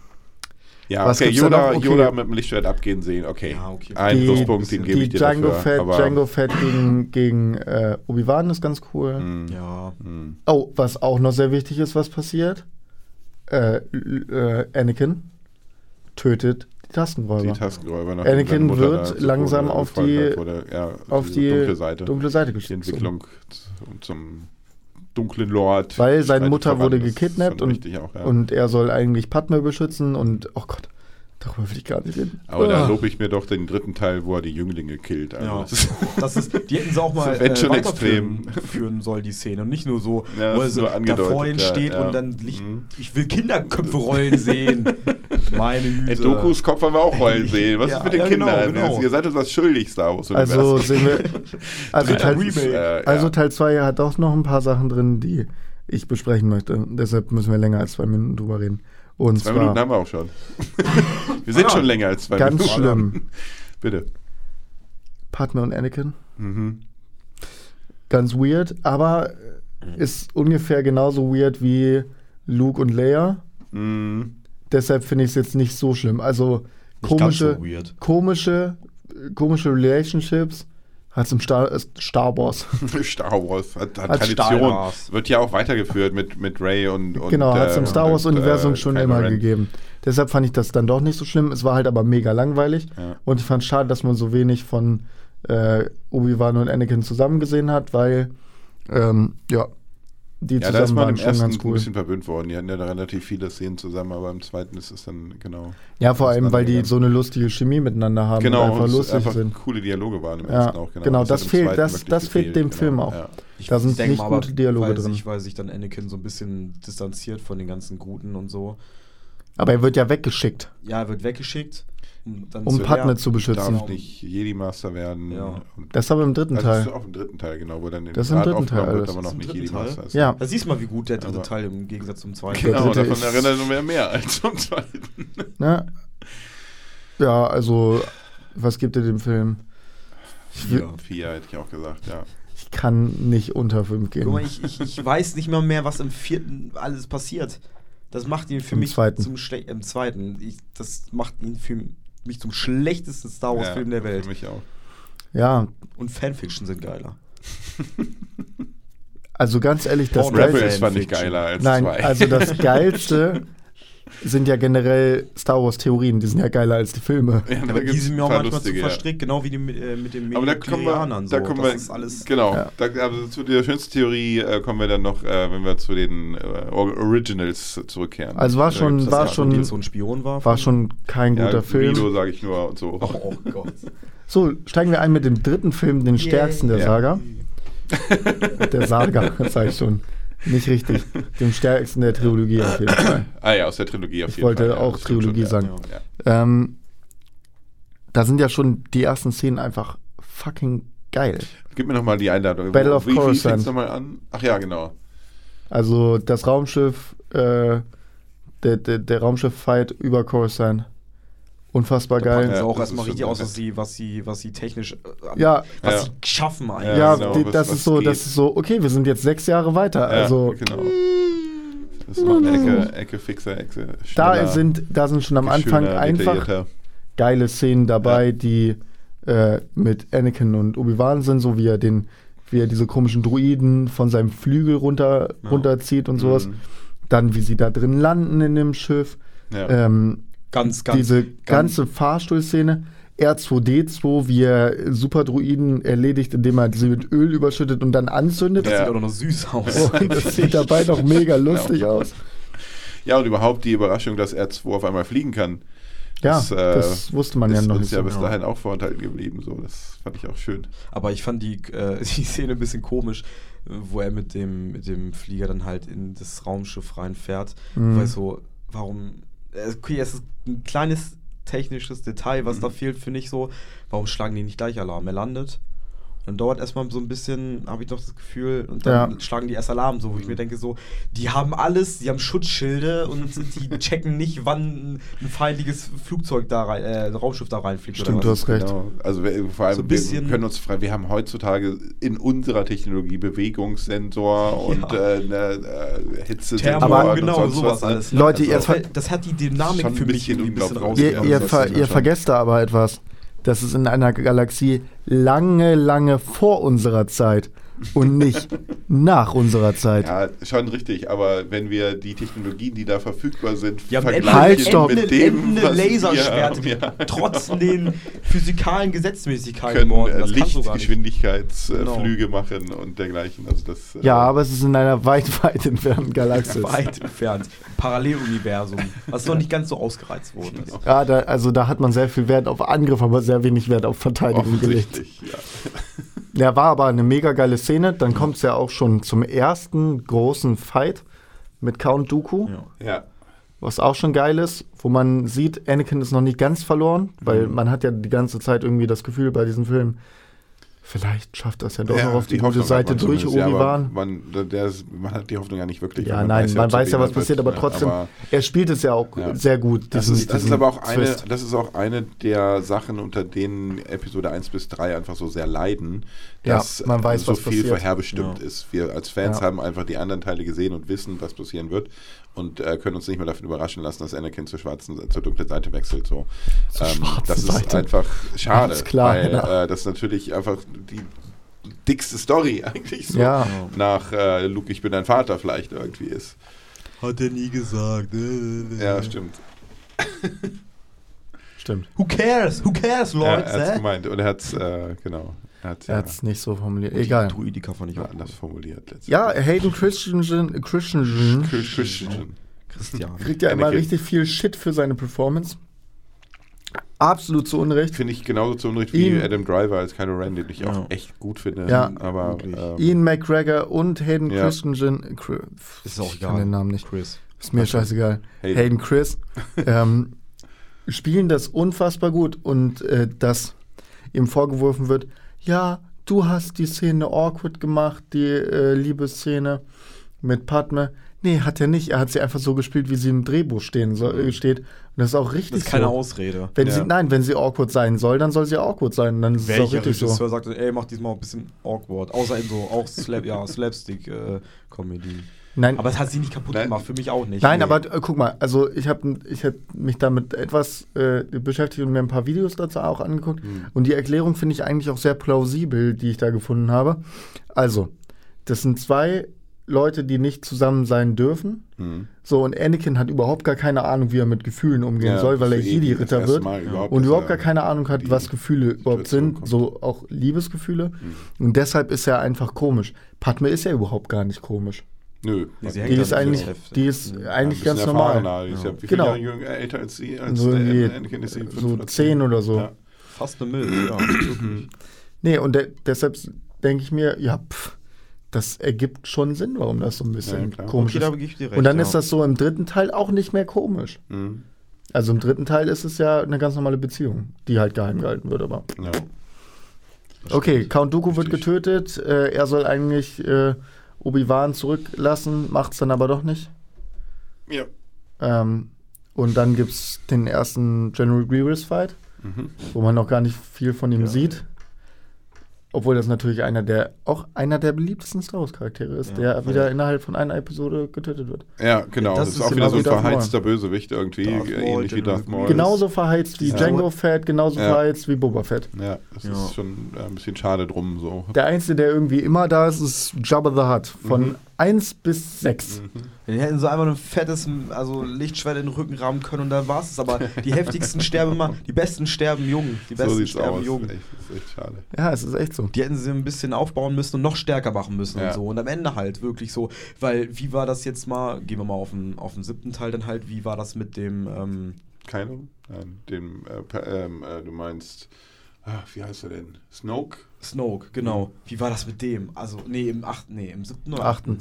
ja, was okay, Yoda, okay, Yoda mit dem Lichtschwert abgehen sehen, okay. Ja, okay. Ein Pluspunkt, den gebe ich dir Jango dafür. Fett, Jango Fett gegen, gegen äh, Obi-Wan ist ganz cool. Mm. Ja. Mm. Oh, was auch noch sehr wichtig ist, was passiert? Äh, äh, Anakin tötet die Tastenräuber. Die Tastenräuber nach Anakin wird langsam auf die, wurde, ja, auf die dunkle Seite, dunkle Seite geschickt. Die Entwicklung so. zum dunklen Lord. Weil seine Mutter wurde gekidnappt und, auch, ja. und er soll eigentlich Padmé beschützen und, oh Gott, darüber will ich gar nicht reden. Aber oh. da lobe ich mir doch den dritten Teil, wo er die Jünglinge killt. Also. Ja. Das ist, die hätten sie auch mal äh, schon extrem führen sollen, die Szene. Und nicht nur so, ja, wo er so davor ja, steht ja. und dann, Licht, mhm. ich will Kinderköpfe rollen sehen. Meine Güte. Hey, Dokus Kopf haben wir auch rollen sehen. Was ja, ist mit den ja, genau, Kindern? Genau. Ihr seid uns was schuldig, Star Wars. Also, sehen wir, also, Teil, äh, also ja. Teil zwei hat auch noch ein paar Sachen drin, die ich besprechen möchte. Deshalb müssen wir länger als zwei Minuten drüber reden. Und zwei zwar, Minuten haben wir auch schon. Wir sind ah, schon länger als zwei ganz Minuten. Ganz schlimm. Bitte. Padmé und Anakin. Mhm. Ganz weird, aber ist ungefähr genauso weird wie Luke und Leia. Mhm. Deshalb finde ich es jetzt nicht so schlimm. Also komische, so komische, komische Relationships hat es im Star, Star Wars. Star Wars hat, hat Tradition. Wars. Wird ja auch weitergeführt mit, mit Rey und, und genau, hat es äh, im Star Wars-Universum äh, schon immer Ren. gegeben. Deshalb fand ich das dann doch nicht so schlimm. Es war halt aber mega langweilig. Ja. Und ich fand es schade, dass man so wenig von äh, Obi-Wan und Anakin zusammen gesehen hat, weil ähm, ja, die ja, zusammen waren schon ganz cool. Ja, da ist man im ersten cool. ein bisschen verwöhnt worden. Die hatten ja da relativ viele Szenen zusammen, aber im zweiten ist es dann genau... Ja, vor allem, weil die so eine lustige Chemie miteinander haben. Genau, einfach, lustig einfach sind. Coole Dialoge waren im ja, ersten auch. Genau, genau das, das fehlt das, das fehlt dem genau. Film auch. Ja. Ich da sind nicht mal, gute Dialoge weil drin. Ich weiß, ich dann Anakin so ein bisschen distanziert von den ganzen Guten und so. Aber er wird ja weggeschickt. Ja, er wird weggeschickt. Um, um Padmé zu beschützen. Darf nicht Jedi-Master werden. Ja. Das ist aber im dritten Teil. Das ist auch im dritten Teil, genau. Wo dann das ist im dritten Teil. Wird, aber noch nicht Jedi-Master ist. Ja. Da siehst du mal, wie gut der dritte aber Teil im Gegensatz zum zweiten ist. Genau, davon erinnern wir mehr als zum zweiten. Na, ja, also, was gibt ihr dem Film? Vier, vier hätte ich auch gesagt, ja. Ich kann nicht unter fünf gehen. Guck mal, ich, ich, ich weiß nicht mal mehr, was im vierten alles passiert. Das macht ihn für Im mich zweiten. zum Schle- im zweiten. Ich, das macht ihn für mich zum schlechtesten Star Wars ja, Film der Welt. Für mich auch. Ja. Und Fanfiction sind geiler. Also ganz ehrlich, das Geilste. Rebels Fanfiction. fand ich geiler als Nein, zwei. Also das Geilste sind ja generell Star Wars Theorien. Die sind ja geiler als die Filme. Ja, aber die sind mir auch manchmal lustige, zu verstrickt, ja. genau wie die mit, äh, mit den Midichlorianern. So. Da kommen wir, das ist alles. Genau. Ja. Da, also zu der schönsten Theorie äh, kommen wir dann noch, äh, wenn wir zu den äh, Originals zurückkehren. Also war schon, war schon, so ein Spion war, war schon kein guter ja, Film. Milo sage ich nur und so. Oh, oh Gott. So steigen wir ein mit dem dritten Film, den yeah. stärksten der yeah. Saga. Der Saga, sag ich schon. Nicht richtig. Dem stärksten der Trilogie auf jeden Fall. Ah ja, aus der Trilogie auf ich jeden Fall. Ich wollte auch ja, Trilogie schon, sagen. Ja, ja. Ähm, da sind ja schon die ersten Szenen einfach fucking geil. Gib mir nochmal die Einladung. Battle of Wie, Coruscant. Wie fängt's nochmal an? Ach ja, genau. Also das Raumschiff, äh, der, der, der Raumschiff-Fight über Coruscant. Unfassbar da geil. Da auch erstmal richtig aus, was sie, was sie, was sie technisch ja. was ja. sie schaffen eigentlich. Ja, genau, die, was, das, was ist so, das ist so, okay, wir sind jetzt sechs Jahre weiter. Ja, also genau. Das ist noch eine Ecke, Ecke fixer, Ecke da sind, da sind schon am Anfang einfach geile Szenen dabei, ja. die äh, mit Anakin und Obi-Wan sind, so wie er, den, wie er diese komischen Druiden von seinem Flügel runter, ja. runterzieht und sowas. Mhm. dann wie sie da drin landen in dem Schiff. Ja. Ähm, ganz, ganz, diese ganz ganze Fahrstuhlszene. R zwei D zwei, wie er Superdruiden erledigt, indem er sie mit Öl überschüttet und dann anzündet. Das ja. sieht auch noch süß aus. Oh, das sieht dabei noch mega lustig ja. aus. Ja, und überhaupt die Überraschung, dass R zwei auf einmal fliegen kann. Das, ja, das äh, wusste man ja noch nicht. Das ist ja bis dahin auch vorenthalten geblieben. So. Das fand ich auch schön. Aber ich fand die, äh, die Szene ein bisschen komisch, wo er mit dem, mit dem Flieger dann halt in das Raumschiff reinfährt. Mhm. Weil so, warum... Okay, es ist ein kleines technisches Detail, was mhm. da fehlt, finde ich so. Warum schlagen die nicht gleich Alarm? Er landet. Dann dauert erstmal so ein bisschen, habe ich doch das Gefühl, und dann ja. schlagen die erst Alarm, so, wo ich mir denke, so, die haben alles, die haben Schutzschilde und die checken nicht, wann ein feindliches Flugzeug da rein, äh, ein Raumschiff da reinfliegt. Stimmt, oder was. Du hast recht. Genau. Also wir, vor allem, so wir können uns frei, wir haben heutzutage in unserer Technologie Bewegungssensor ja. und äh, äh, Hitzesensor. Aber genau, sowas alles. Ne? Leute, also, ihr ver- das hat die Dynamik für mich ein bisschen, bisschen raus. Ihr, ihr, ver- ihr vergesst da aber etwas. Das ist in einer Galaxie lange, lange vor unserer Zeit und nicht nach unserer Zeit. Ja, schon richtig, aber wenn wir die Technologien, die da verfügbar sind, ja, vergleichen mit dem, was Laserschwerte, wir haben, ja, trotz genau. den physikalen Gesetzmäßigkeiten können das Lichtgeschwindigkeitsflüge genau. machen und dergleichen. Also das, ja, aber es ist in einer weit, weit entfernten Galaxie. Weit entfernt. Paralleluniversum, was noch nicht ganz so ausgereizt worden ist. Ja, da, also da hat man sehr viel Wert auf Angriff, aber sehr wenig Wert auf Verteidigung gelegt. Ja. Ja, war aber eine mega geile Szene. Dann mhm. kommt es ja auch schon zum ersten großen Fight mit Count Dooku. Ja. Ja. Was auch schon geil ist, wo man sieht, Anakin ist noch nicht ganz verloren, weil mhm. man hat ja die ganze Zeit irgendwie das Gefühl bei diesen Filmen, vielleicht schafft das ja doch ja, noch auf die, die gute Hoffnung Seite durch, Obi-Wan. Ja, man, der ist, man hat die Hoffnung ja nicht wirklich. Ja, nein, man weiß ja, was passiert, aber trotzdem, aber er spielt es ja auch ja. sehr gut. Das ist, das ist aber auch eine, das ist auch eine der Sachen, unter denen Episode eins bis drei einfach so sehr leiden, dass ja, man weiß, so was viel passiert. Vorherbestimmt ja. ist. Wir als Fans ja. haben einfach die anderen Teile gesehen und wissen, was passieren wird und äh, können uns nicht mehr davon überraschen lassen, dass Anakin zur schwarzen, zur dunklen Seite wechselt. So. Zur ähm, das ist Seite. Einfach schade, ganz klar, weil ja. äh, das natürlich einfach die dickste Story eigentlich so ja. nach äh, Luke, ich bin dein Vater vielleicht irgendwie ist. Hat er nie gesagt. Ja, stimmt. Stimmt. Who cares? Who cares, Leute? Ja, er hat's gemeint und er hat's, äh, genau. Er hat's, er ja. hat's nicht so formuliert. Und egal. Die kann nicht ja, anders formuliert. Ja, Hayden Christensen, Christensen. Christensen. Christian. Kriegt ja immer richtig viel Shit für seine Performance. Absolut zu Unrecht. Finde ich genauso zu Unrecht wie Ian, Adam Driver als Kylo Ren, den ich ja. auch echt gut finde. Ja, aber ähm, Ewan McGregor und Hayden ja. Christensen. Chris, ist auch ich egal. Ich kann den Namen nicht. Chris. Ist mir okay. scheißegal. Hayden, Hayden Chris. ähm, spielen das unfassbar gut und äh, dass ihm vorgeworfen wird, ja, du hast die Szene awkward gemacht, die äh, Liebesszene mit Padme. Nee, hat er nicht. Er hat sie einfach so gespielt, wie sie im Drehbuch stehen so, äh, steht. Und das ist auch richtig so. Das ist keine so. Ausrede. Wenn ja. sie, nein, wenn sie awkward sein soll, dann soll sie awkward sein. Dann ist welcher richtig so. Regisseur sagt, ey, mach diesmal ein bisschen awkward. Außer eben so auch Slap, ja, Slapstick-Comedy. Äh, Nein, aber es hat sie nicht kaputt nein. gemacht, für mich auch nicht. Nein, nee. aber äh, guck mal, also ich habe ich hab mich damit etwas äh, beschäftigt und mir ein paar Videos dazu auch angeguckt. Mhm. Und die Erklärung finde ich eigentlich auch sehr plausibel, die ich da gefunden habe. Also, das sind zwei Leute, die nicht zusammen sein dürfen. Mhm. So, und Anakin hat überhaupt gar keine Ahnung, wie er mit Gefühlen umgehen ja, soll, weil er Jedi-Ritter wird. Überhaupt und überhaupt gar keine Ahnung hat, was Gefühle überhaupt sind. Kommt. So auch Liebesgefühle. Mhm. Und deshalb ist er einfach komisch. Padme ist ja überhaupt gar nicht komisch. Nö, die, die ist eigentlich, die ist ja, eigentlich ganz normal. Ja. Ich hab, wie viele genau. Jahre älter als sie? Als so der, Anakin ist sie so zehn oder so. Ja. Fast eine Müll, ja. Nee, und de- deshalb denke ich mir, ja, pff, das ergibt schon Sinn, warum das so ein bisschen ja, komisch okay, ist. Recht, und dann ja. ist das so im dritten Teil auch nicht mehr komisch. Mhm. Also im dritten Teil ist es ja eine ganz normale Beziehung, die halt geheim gehalten wird, aber. Ja. Okay, Count Dooku richtig. Wird getötet. Äh, er soll eigentlich. Äh, Obi-Wan zurücklassen, macht's dann aber doch nicht. Ja. Ähm, und dann gibt's den ersten General Grievous-Fight, mhm. wo man noch gar nicht viel von ihm ja. sieht. Obwohl das natürlich einer der auch einer der beliebtesten Star Wars Charaktere ist, ja, der wieder innerhalb von einer Episode getötet wird. Ja, genau. Ja, das, das ist, ist auch wieder so ein verheizter Bösewicht irgendwie, Darth ähnlich Maul, wie Darth Maul. Genauso verheizt wie ja. Jango Fett, genauso ja. verheizt wie Boba Fett. Ja, das ja. ist schon ein bisschen schade drum so. Der Einzige, der irgendwie immer da ist, ist Jabba the Hutt von mhm. eins bis sechs. Mhm. Die hätten so einfach ein fettes also Lichtschwert in den Rücken rahmen können und da war es. Aber die heftigsten sterben immer, die besten sterben jung. Die besten so sterben aus. jung. Echt, das ist echt schade. Ja, es ist echt so. Die hätten sie ein bisschen aufbauen müssen und noch stärker machen müssen ja. und so. Und am Ende halt wirklich so, weil wie war das jetzt mal, gehen wir mal auf den, auf den siebten Teil dann halt, wie war das mit dem ähm, Keine? Nein, dem, äh, äh, du meinst, ah, wie heißt er denn? Snoke? Snoke, genau. Wie war das mit dem? Also, nee, im achten, nee, im siebten oder achten.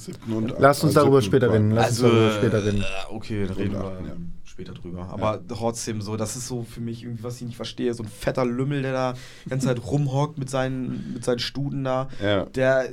Lass uns darüber später reden. Lass uns darüber später reden. Okay, dann reden wir achten, ja. später drüber. Aber ja. trotzdem so, das ist so für mich irgendwie, was ich nicht verstehe, so ein fetter Lümmel, der da die ganze Zeit rumhockt mit seinen, mit seinen Studen da. Ja. Der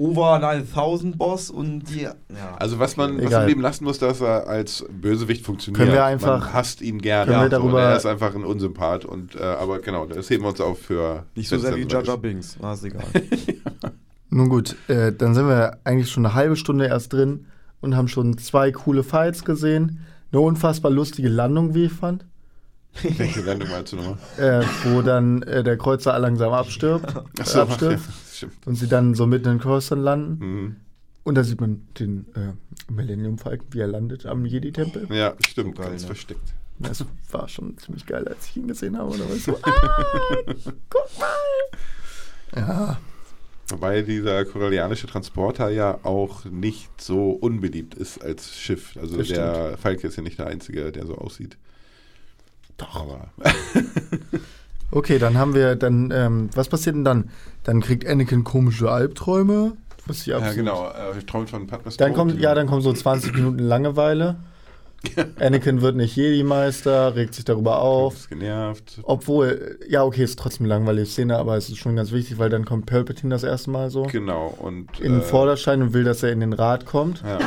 Over neuntausend-Boss und die... Ja, also was man was im Leben lassen muss, dass er als Bösewicht funktioniert. Können wir einfach... Man hasst ihn gerne. Ja, so, er ist einfach ein Unsympath. Und, äh, aber genau, das heben wir uns auf für... Nicht so sehr wie Jar Jar Binks. Na, ist egal. ja. Nun gut, äh, dann sind wir eigentlich schon eine halbe Stunde erst drin und haben schon zwei coole Fights gesehen. Eine unfassbar lustige Landung, wie ich fand. Welche Landung meinst du nochmal? Äh, wo dann äh, der Kreuzer langsam abstirbt. Ach so, äh, abstirbt. Ja. Und sie dann so mitten in den Coruscant landen. Mhm. Und da sieht man den äh, Millennium Falcon, wie er landet am Jedi-Tempel. Ja, stimmt, so ganz versteckt. Das war schon ziemlich geil, als ich ihn gesehen habe. Und da war ich so, ah, guck mal! Ja. Wobei dieser corellianische Transporter ja auch nicht so unbeliebt ist als Schiff. Also das der stimmt. Falke ist ja nicht der einzige, der so aussieht. Doch. Aber... Okay, dann haben wir, dann, ähm, was passiert denn dann? Dann kriegt Anakin komische Albträume. Was ich ja, genau, äh, träumt von Padmés Tod. Dann kommt, ja, dann kommen so zwanzig Minuten Langeweile. Anakin wird nicht Jedi-Meister, regt sich darüber auf. Ist genervt. Obwohl, ja, okay, ist trotzdem eine langweilige Szene, aber es ist schon ganz wichtig, weil dann kommt Palpatine das erste Mal so. Genau. Und, in den äh, Vorderschein und will, dass er in den Rat kommt. Ja.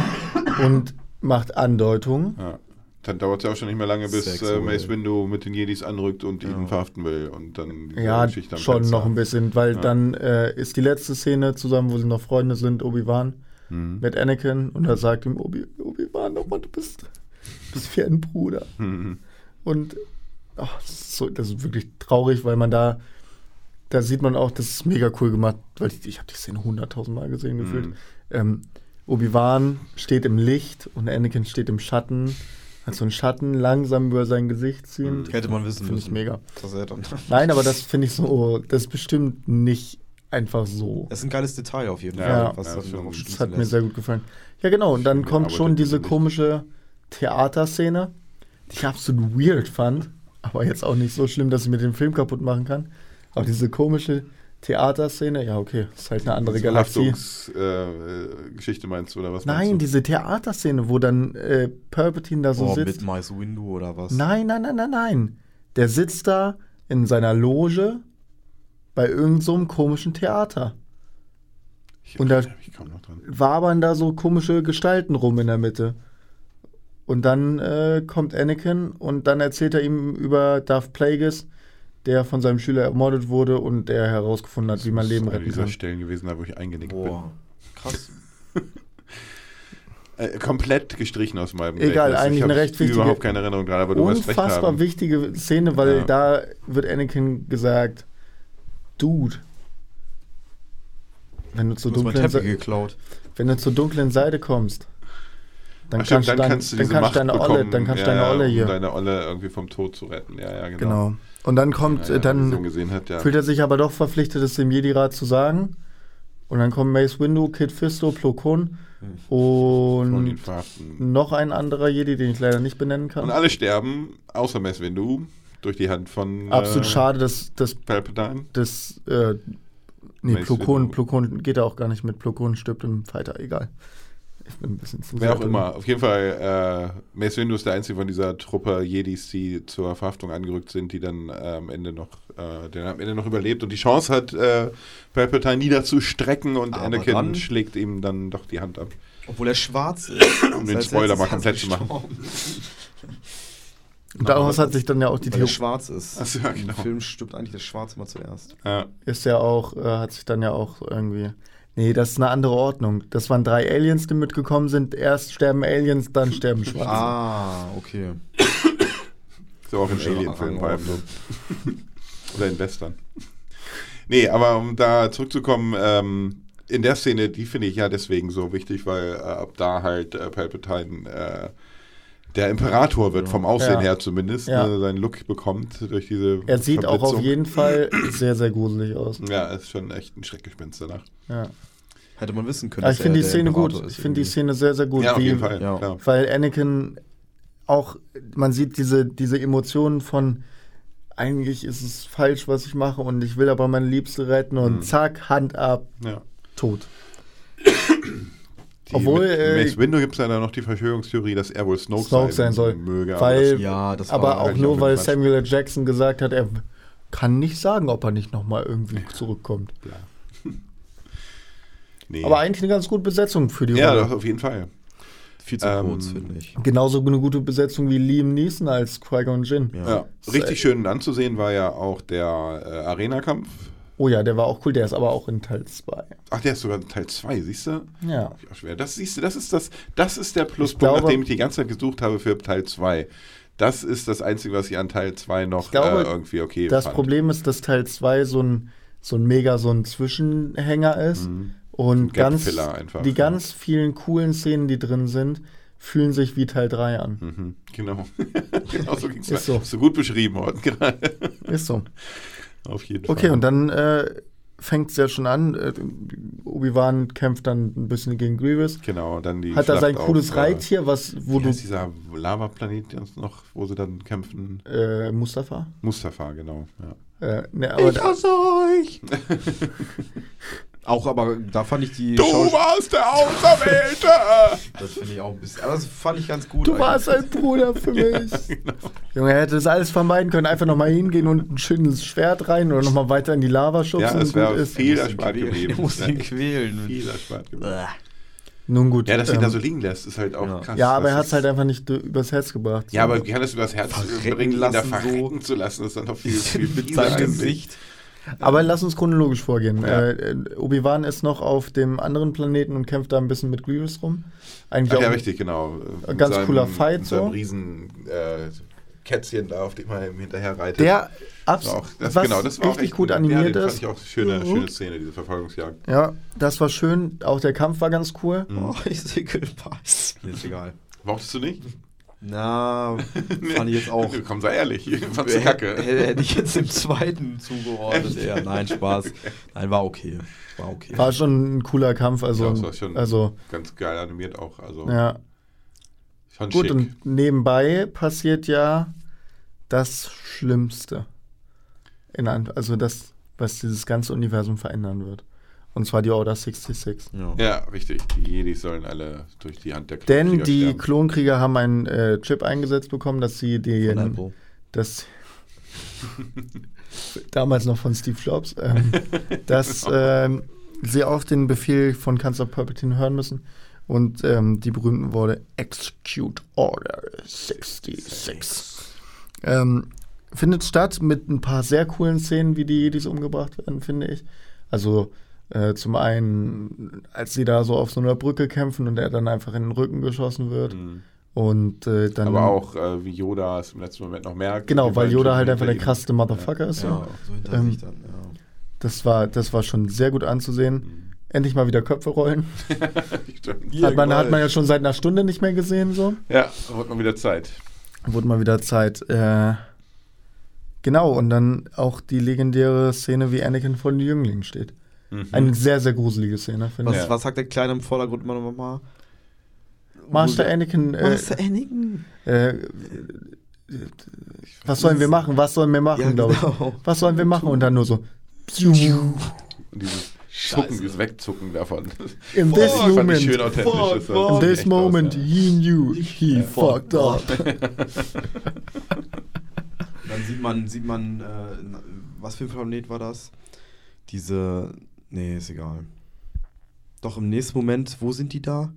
Und macht Andeutungen. Ja. Dann dauert es ja auch schon nicht mehr lange, bis äh, Mace Windu mit den Jedis anrückt und ja. ihn verhaften will. Und dann ja, Geschichte am schon Platz noch ein bisschen, weil ja. dann äh, ist die letzte Szene zusammen, wo sie noch Freunde sind, Obi-Wan mhm. mit Anakin. Und da sagt ihm Obi- Obi-Wan, oh Mann, du bist, du bist wie ein Bruder. Mhm. Und ach, das, ist so, das ist wirklich traurig, weil man da, da sieht man auch, das ist mega cool gemacht, weil ich, ich habe die Szene hunderttausend Mal gesehen gefühlt. Mhm. Ähm, Obi-Wan steht im Licht und Anakin steht im Schatten. Hat so einen Schatten langsam über sein Gesicht ziehen. Hätte man wissen müssen. Finde ich mega. Das er dann. Nein, aber das finde ich so, das ist bestimmt nicht einfach so. Das ist ein geiles Detail auf jeden Fall. Ja, was ja, das, das hat lässt. mir sehr gut gefallen. Ja, genau. Und dann kommt schon diese komische Theaterszene, die ich absolut weird fand, aber jetzt auch nicht so schlimm, dass ich mir den Film kaputt machen kann. Aber diese komische Theaterszene, ja okay, das ist halt eine andere Galaxie. Haftungsgeschichte äh, meinst du oder was? Nein, diese Theaterszene, wo dann äh, Palpatine da so oh, sitzt. Mit Mace Windu oder was? Nein, nein, nein, nein, nein. Der sitzt da in seiner Loge bei irgend so einem komischen Theater. Ich und da ich kaum noch dran. Wabern da so komische Gestalten rum in der Mitte. Und dann äh, kommt Anakin und dann erzählt er ihm über Darth Plagueis, der von seinem Schüler ermordet wurde und der herausgefunden hat, das wie man Leben retten kann. Das ist einer dieser Stellen gewesen, da wo ich eingenickt Boah. bin. Krass. äh, komplett gestrichen aus meinem Gedächtnis. Egal, Rechtnis. eigentlich ich eine recht wichtige... überhaupt keine Erinnerung dran, aber du wirst recht haben. Unfassbar wichtige Szene, weil ja. da wird Anakin gesagt, Dude, wenn du, zur du dunklen Se- geklaut. wenn du zur dunklen Seite kommst, dann, Ach, kannst, dann, dann kannst du dann, dann kannst deine Olle, dann kannst ja, deine Olle hier. Um deine Olle irgendwie vom Tod zu retten, ja, ja, genau. genau. Und dann kommt, ja, ja, dann hat, ja. fühlt er sich aber doch verpflichtet, es dem Jedi-Rat zu sagen. Und dann kommen Mace Windu, Kid Fisto, Plo Koon und noch ein anderer Jedi, den ich leider nicht benennen kann. Und alle sterben, außer Mace Windu, durch die Hand von Absolut äh, schade, dass, dass Palpatine. Das, äh, nee, Plo Koon, Plo Koon geht da auch gar nicht mit. Plo Koon stirbt im Fighter, egal. Ich bin ein bisschen zu Wer auch immer. Auf jeden Fall, äh, Mace Windu ist der einzige von dieser Truppe Jedis, die zur Verhaftung angerückt sind, die dann äh, am Ende noch, äh, der am Ende noch überlebt und die Chance hat, äh, Palpatine niederzustrecken und aber Anakin dann schlägt ihm dann doch die Hand ab. Obwohl er schwarz ist. Um den Spoiler mal komplett zu machen. Und daraus hat sich dann ja auch die Theorie... schwarz ist. Achso, ja, genau. Im Film stirbt eigentlich das Schwarze mal zuerst. Ja. Ist ja auch, äh, hat sich dann ja auch irgendwie... Nee, das ist eine andere Ordnung. Das waren drei Aliens, die mitgekommen sind. Erst sterben Aliens, dann sterben Schwarze. Ah, okay. So auch im Alien-Film bei Oder in Western. Nee, aber um da zurückzukommen, ähm, in der Szene, die finde ich ja deswegen so wichtig, weil äh, ab da halt äh, Palpatine äh, der Imperator wird, vom Aussehen ja. her zumindest, ja. ne, seinen Look bekommt durch diese Er sieht auch auf jeden Fall sehr, sehr gruselig aus. Ja, ist schon echt ein Schreckgespenst danach. Ja. Hätte man wissen können, aber dass ich finde die Szene Imperator gut. Ich finde die Szene sehr, sehr gut. Ja, auf jeden Fall. Ja. Klar. Weil Anakin auch, man sieht diese, diese Emotionen von eigentlich ist es falsch, was ich mache und ich will aber meine Liebste retten und mhm. zack, Hand ab, ja. tot. Die Obwohl, mit äh, Mace Windu gibt es leider noch die Verschwörungstheorie, dass er wohl Snoke, Snoke sein, sein soll. Möge, weil, aber das, ja, das aber auch nur, weil Quatsch. Samuel L. Jackson gesagt hat, er kann nicht sagen, ob er nicht nochmal irgendwie ja. zurückkommt. Ja. nee. Aber eigentlich eine ganz gute Besetzung für die Rolle. Ja, doch, auf jeden Fall. Viel zu ähm, kurz, finde ich. Genauso eine gute Besetzung wie Liam Neeson als Qui-Gon Jinn. Ja. Ja. Richtig schön anzusehen war ja auch der äh, Arena-Kampf. Oh ja, der war auch cool, der ist aber auch in Teil zwei. Ach, der ist sogar in Teil zwei, siehst du? Ja. Ich auch schwer. Das siehst du, das ist das, das ist der Pluspunkt, glaube, nachdem ich die ganze Zeit gesucht habe für Teil zwei. Das ist das Einzige, was ich an Teil zwei noch ich glaube, äh, irgendwie okay das fand. Das Problem ist, dass Teil zwei so ein, so ein mega, so ein Zwischenhänger ist. Mhm. Und ganz, einfach, die ja. ganz vielen coolen Szenen, die drin sind, fühlen sich wie Teil drei an. Mhm. Genau. genau so ging es so. So gut beschrieben worden gerade. Ist so. Auf jeden Fall. Okay, und dann äh, fängt es ja schon an. Äh, Obi-Wan kämpft dann ein bisschen gegen Grievous. Genau, dann die Hat Schlacht da sein cooles auf, Reittier, was, wo du... Ist dieser Lava-Planet noch, wo sie dann kämpfen? Äh, Mustafa. Mustafa, genau. Ja. Äh, ne, aber ich hasse euch! Auch, aber da fand ich die... Du Schauspiel- warst der Auserwählte! Das finde ich auch ein bisschen... Aber das fand ich ganz gut. Du eigentlich. warst ein Bruder für mich. Ja, genau. Junge, er hätte das alles vermeiden können. Einfach nochmal hingehen und ein schönes Schwert rein oder nochmal weiter in die Lava schubsen. Ja, das wäre viel erspart geblieben. Du musst ihn quälen. Viel erspart geblieben. Nun gut. Ja, dass ähm, ihn da so liegen lässt, ist halt auch ja. krass. Ja, aber er hat es halt einfach nicht d- übers Herz gebracht. Ja, aber wie kann es übers Herz bringen, ihn da verrecken zu lassen? Das ist dann noch viel, viel mit seinem Gesicht. Aber lass uns chronologisch vorgehen. Ja. Äh, Obi-Wan ist noch auf dem anderen Planeten und kämpft da ein bisschen mit Grievous rum. Eigentlich Ach auch ja, richtig, genau. Ein ganz seinem, cooler Fight. Mit so einem riesen äh, Kätzchen da, auf dem er hinterher reitet. Der absolut genau, richtig gut animiert ja, ist. Das fand ich auch eine schöne, mhm. schöne Szene, diese Verfolgungsjagd. Ja, das war schön. Auch der Kampf war ganz cool. Mhm. Oh, ich sehe Pass. Mir ist egal. Brauchtest du nicht? Na, fand ich jetzt auch. Komm, sei ehrlich, fandst du kacke. Hätte ich jetzt dem zweiten zugeordnet. Ja, nein, Spaß. Nein, war okay. War okay. War schon ein cooler Kampf. Also, ja, das war schon also ganz geil animiert auch. Also, ja. Schon gut, schick. Und nebenbei passiert ja das Schlimmste. In, also das, was dieses ganze Universum verändern wird. Und zwar die Order sechsundsechzig. Ja, ja richtig. Die Jedi sollen alle durch die Hand der Klonkrieger sterben. Denn die sterben. Klonkrieger haben einen äh, Chip eingesetzt bekommen, dass sie den... Das damals noch von Steve Jobs. Ähm, dass ähm, sie auf den Befehl von Kanzler Palpatine hören müssen. Und ähm, die berühmten Worte Execute Order sechsundsechzig. Ähm, findet statt mit ein paar sehr coolen Szenen, wie die Jedis umgebracht werden, finde ich. Also... Äh, zum einen, als sie da so auf so einer Brücke kämpfen und er dann einfach in den Rücken geschossen wird. Mhm. Und, äh, dann aber auch, äh, wie Yoda es im letzten Moment noch merkt. Genau, weil Yoda halt einfach der krasseste Motherfucker ist. Ja, so hinter ähm, sich dann, ja. Das war, das war schon sehr gut anzusehen. Mhm. Endlich mal wieder Köpfe rollen. hat, man, hat man ja schon seit einer Stunde nicht mehr gesehen. So. Ja, wurde mal wieder Zeit. Wurde mal wieder Zeit. Äh, genau, und dann auch die legendäre Szene, wie Anakin vor den Jünglingen steht. Mhm. Eine sehr, sehr gruselige Szene, finde ich. Was, ja. was sagt der Kleine im Vordergrund immer noch mal? Master Anakin. Äh, Master Anakin. Äh, was sollen wir machen? Was sollen wir machen, ja, glaube ich. Genau. Was sollen wir machen? Und dann nur so. Und dieses Zucken, dieses Wegzucken davon. In this oh, moment, fand ich schön authentisch. Fuck, fuck. In this moment, aus, ja. he knew he ja. fucked up. Dann sieht man, sieht man, äh, was für ein Planet war das? Diese, nee, ist egal. Doch im nächsten Moment, wo sind die da?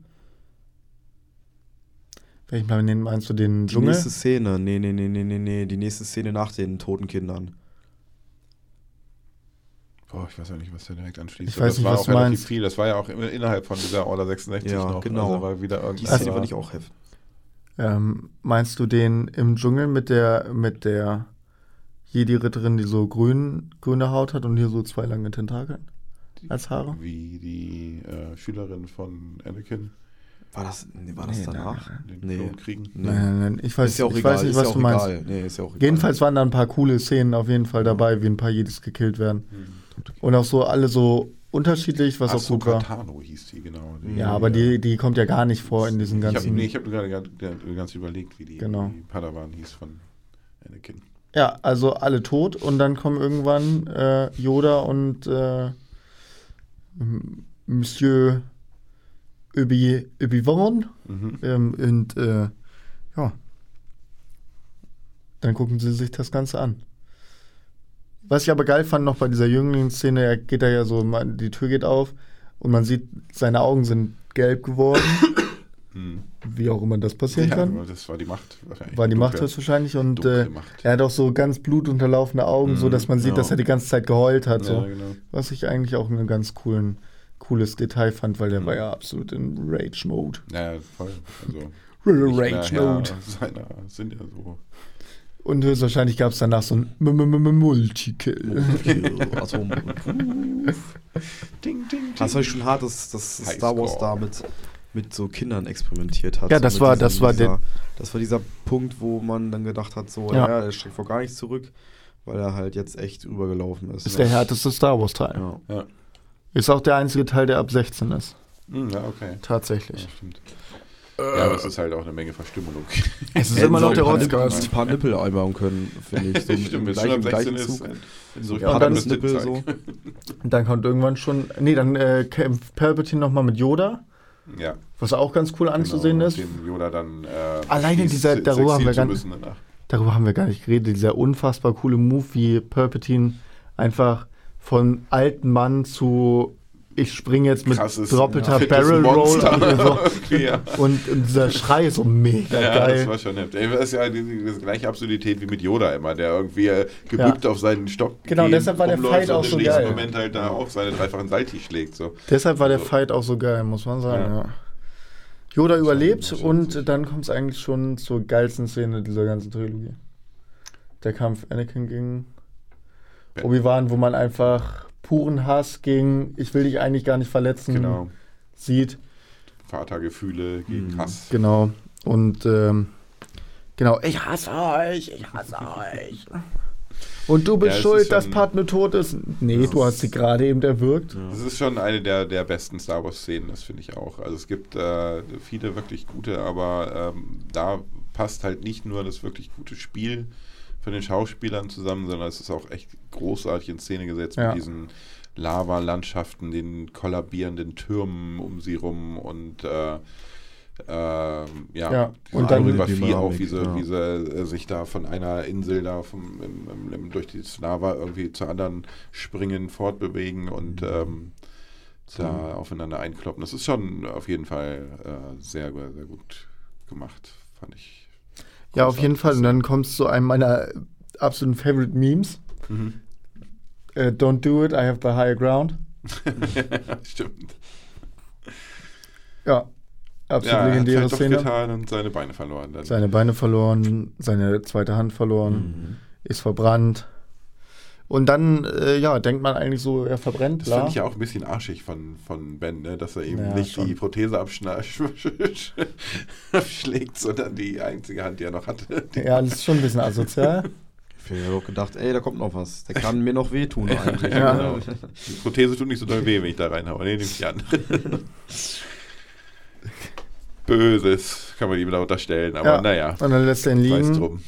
Welchen Planeten meinst du, den Dschungel? Die nächste Szene, nee, nee, nee, nee, nee, nee, die nächste Szene nach den toten Kindern. Oh, ich weiß ja nicht, was da direkt anschließt. Ich weiß das nicht, war was auch du relativ meinst. Viel, das war ja auch innerhalb von dieser Order sechsundsechzig ja, noch. Ja, genau. Also war wieder die Szene fand ich auch heftig. Ähm, meinst du den im Dschungel mit der, mit der... Jedi-Ritterin, die so grün, grüne Haut hat und hier so zwei lange Tentakeln. als Haare? Wie die äh, Schülerin von Anakin. War das, nee, war das nee, danach? Nein, nein. Den Klonkriegen? Nee. Nein, nein, ich weiß, ist ja auch ich egal, weiß nicht, was ja du meinst. Nee, ist ja auch jedenfalls egal. Waren da ein paar coole Szenen auf jeden Fall dabei, wie ein paar Jedis gekillt werden. Mhm. Und auch so alle so unterschiedlich, was Asso auch gut war. Tano hieß die, genau. Die, ja, aber die, die kommt ja gar nicht vor in diesen ganzen... Ich hab, nee, ich habe gerade ganz überlegt, wie die, genau. die Padawan hieß von Anakin. Ja, also alle tot und dann kommen irgendwann äh, Yoda und äh, Monsieur... Obi, Obi-Wan mhm. ähm, und äh, ja, dann gucken sie sich das Ganze an. Was ich aber geil fand noch bei dieser Jünglingsszene, er geht da ja so, man, die Tür geht auf und man sieht, seine Augen sind gelb geworden, mhm. wie auch immer das passieren ja, kann. Das war die Macht wahrscheinlich. War die Dunkle, Macht höchstwahrscheinlich und äh, Macht. Er hat auch so ganz blutunterlaufene Augen, mhm, so dass man sieht, genau. dass er die ganze Zeit geheult hat, ja, so. Genau. Was ich eigentlich auch einen ganz coolen cooles Detail fand, weil der mhm. war ja absolut in Rage-Mode. Ja, voll. Also Rage-Mode. Seiner sind ja so. Und höchstwahrscheinlich gab es danach so ein Multikill. Also ding, ding, ding. Das war schon hart, dass, dass Star Wars damit mit so Kindern experimentiert hat. Ja, das so war diesem, das war dieser, der das war dieser Punkt, wo man dann gedacht hat, so, ja, ja der streckt vor gar nichts zurück, weil er halt jetzt echt übergelaufen ist. Ist ne? der härteste Star Wars Teil. Ja. ja. Ist auch der einzige Teil, der ab sechzehn ist. Ja, okay. Tatsächlich. Ja, stimmt. Äh, ja, aber es ist halt auch eine Menge Verstümmelung. Es ist immer noch der Podcast. Ein paar Nippel einbauen können, finde ich. So stimmt, wenn es ab sechzehn ist. Zug. So ja, dann ist Nippel so. Dann kommt irgendwann schon... Nee, dann äh, kämpft Palpatine nochmal mit Yoda. Ja. Was auch ganz cool anzusehen genau, ist. Den Yoda dann... Äh, Alleine dieser... Darüber haben, wir gar nicht, darüber haben wir gar nicht geredet. Dieser unfassbar coole Move, wie Palpatine einfach... von alten Mann zu ich springe jetzt mit Krasses, doppelter ja, Barrel Roll so. okay, ja. und, und dieser Schrei ist so mega ja, geil. Das war schon heftig. Das ist ja die, die, die gleiche Absurdität wie mit Yoda immer, der irgendwie gebückt ja. auf seinen Stock genau, geht, deshalb war der Fight auch so geil. Und im nächsten Moment halt da auf seine dreifachen Salti schlägt. So. Deshalb war der so. Fight auch so geil, muss man sagen. Ja. Ja. Yoda überlebt und dann kommt es eigentlich schon zur geilsten Szene dieser ganzen Trilogie. Der Kampf Anakin gegen... Obi-Wan, wo man einfach puren Hass gegen ich will dich eigentlich gar nicht verletzen genau. sieht. Vatergefühle gegen hm. Hass. Genau. Und ähm, genau, ich hasse euch, ich hasse euch. Und du bist ja, schuld, dass Padmé tot ist. Nee, das du hast sie gerade eben erwürgt. Das ist schon eine der, der besten Star Wars-Szenen, das finde ich auch. Also es gibt äh, viele wirklich gute, aber ähm, da passt halt nicht nur das wirklich gute Spiel von den Schauspielern zusammen, sondern es ist auch echt großartig in Szene gesetzt ja. mit diesen Lava-Landschaften, den kollabierenden Türmen um sie rum und äh, äh, ja, ja. und dann über vier auch, wie sie, ja. wie sie äh, sich da von einer Insel da vom, im, im, im, durch die Lava irgendwie zur anderen springen, fortbewegen und ähm, so. da aufeinander einkloppen. Das ist schon auf jeden Fall äh, sehr, sehr gut gemacht, fand ich. Ja, auf jeden Fall. Und dann kommt es zu einem meiner absoluten Favorite Memes. Mhm. Uh, don't do it, I have the higher ground. Stimmt. Ja, absolut ja, legendäre halt Szene. Er hat doch getan und seine Beine verloren. Dann. Seine Beine verloren, seine zweite Hand verloren, mhm. ist verbrannt. Und dann, äh, ja, denkt man eigentlich so, er verbrennt. Das finde ich ja auch ein bisschen arschig von, von Ben, ne? dass er eben naja, nicht schon. die Prothese abschlägt, sondern die einzige Hand, die er noch hatte. Ja, das ist schon ein bisschen asozial. Ich habe auch gedacht, ey, da kommt noch was. Der kann mir noch wehtun eigentlich. Ja, genau. Die Prothese tut nicht so doll weh, wenn ich da reinhaue. Nee, nehme ich die andere. Böses kann man ihm da unterstellen, aber ja. naja. Und dann lässt er ihn liegen. Weiß drum.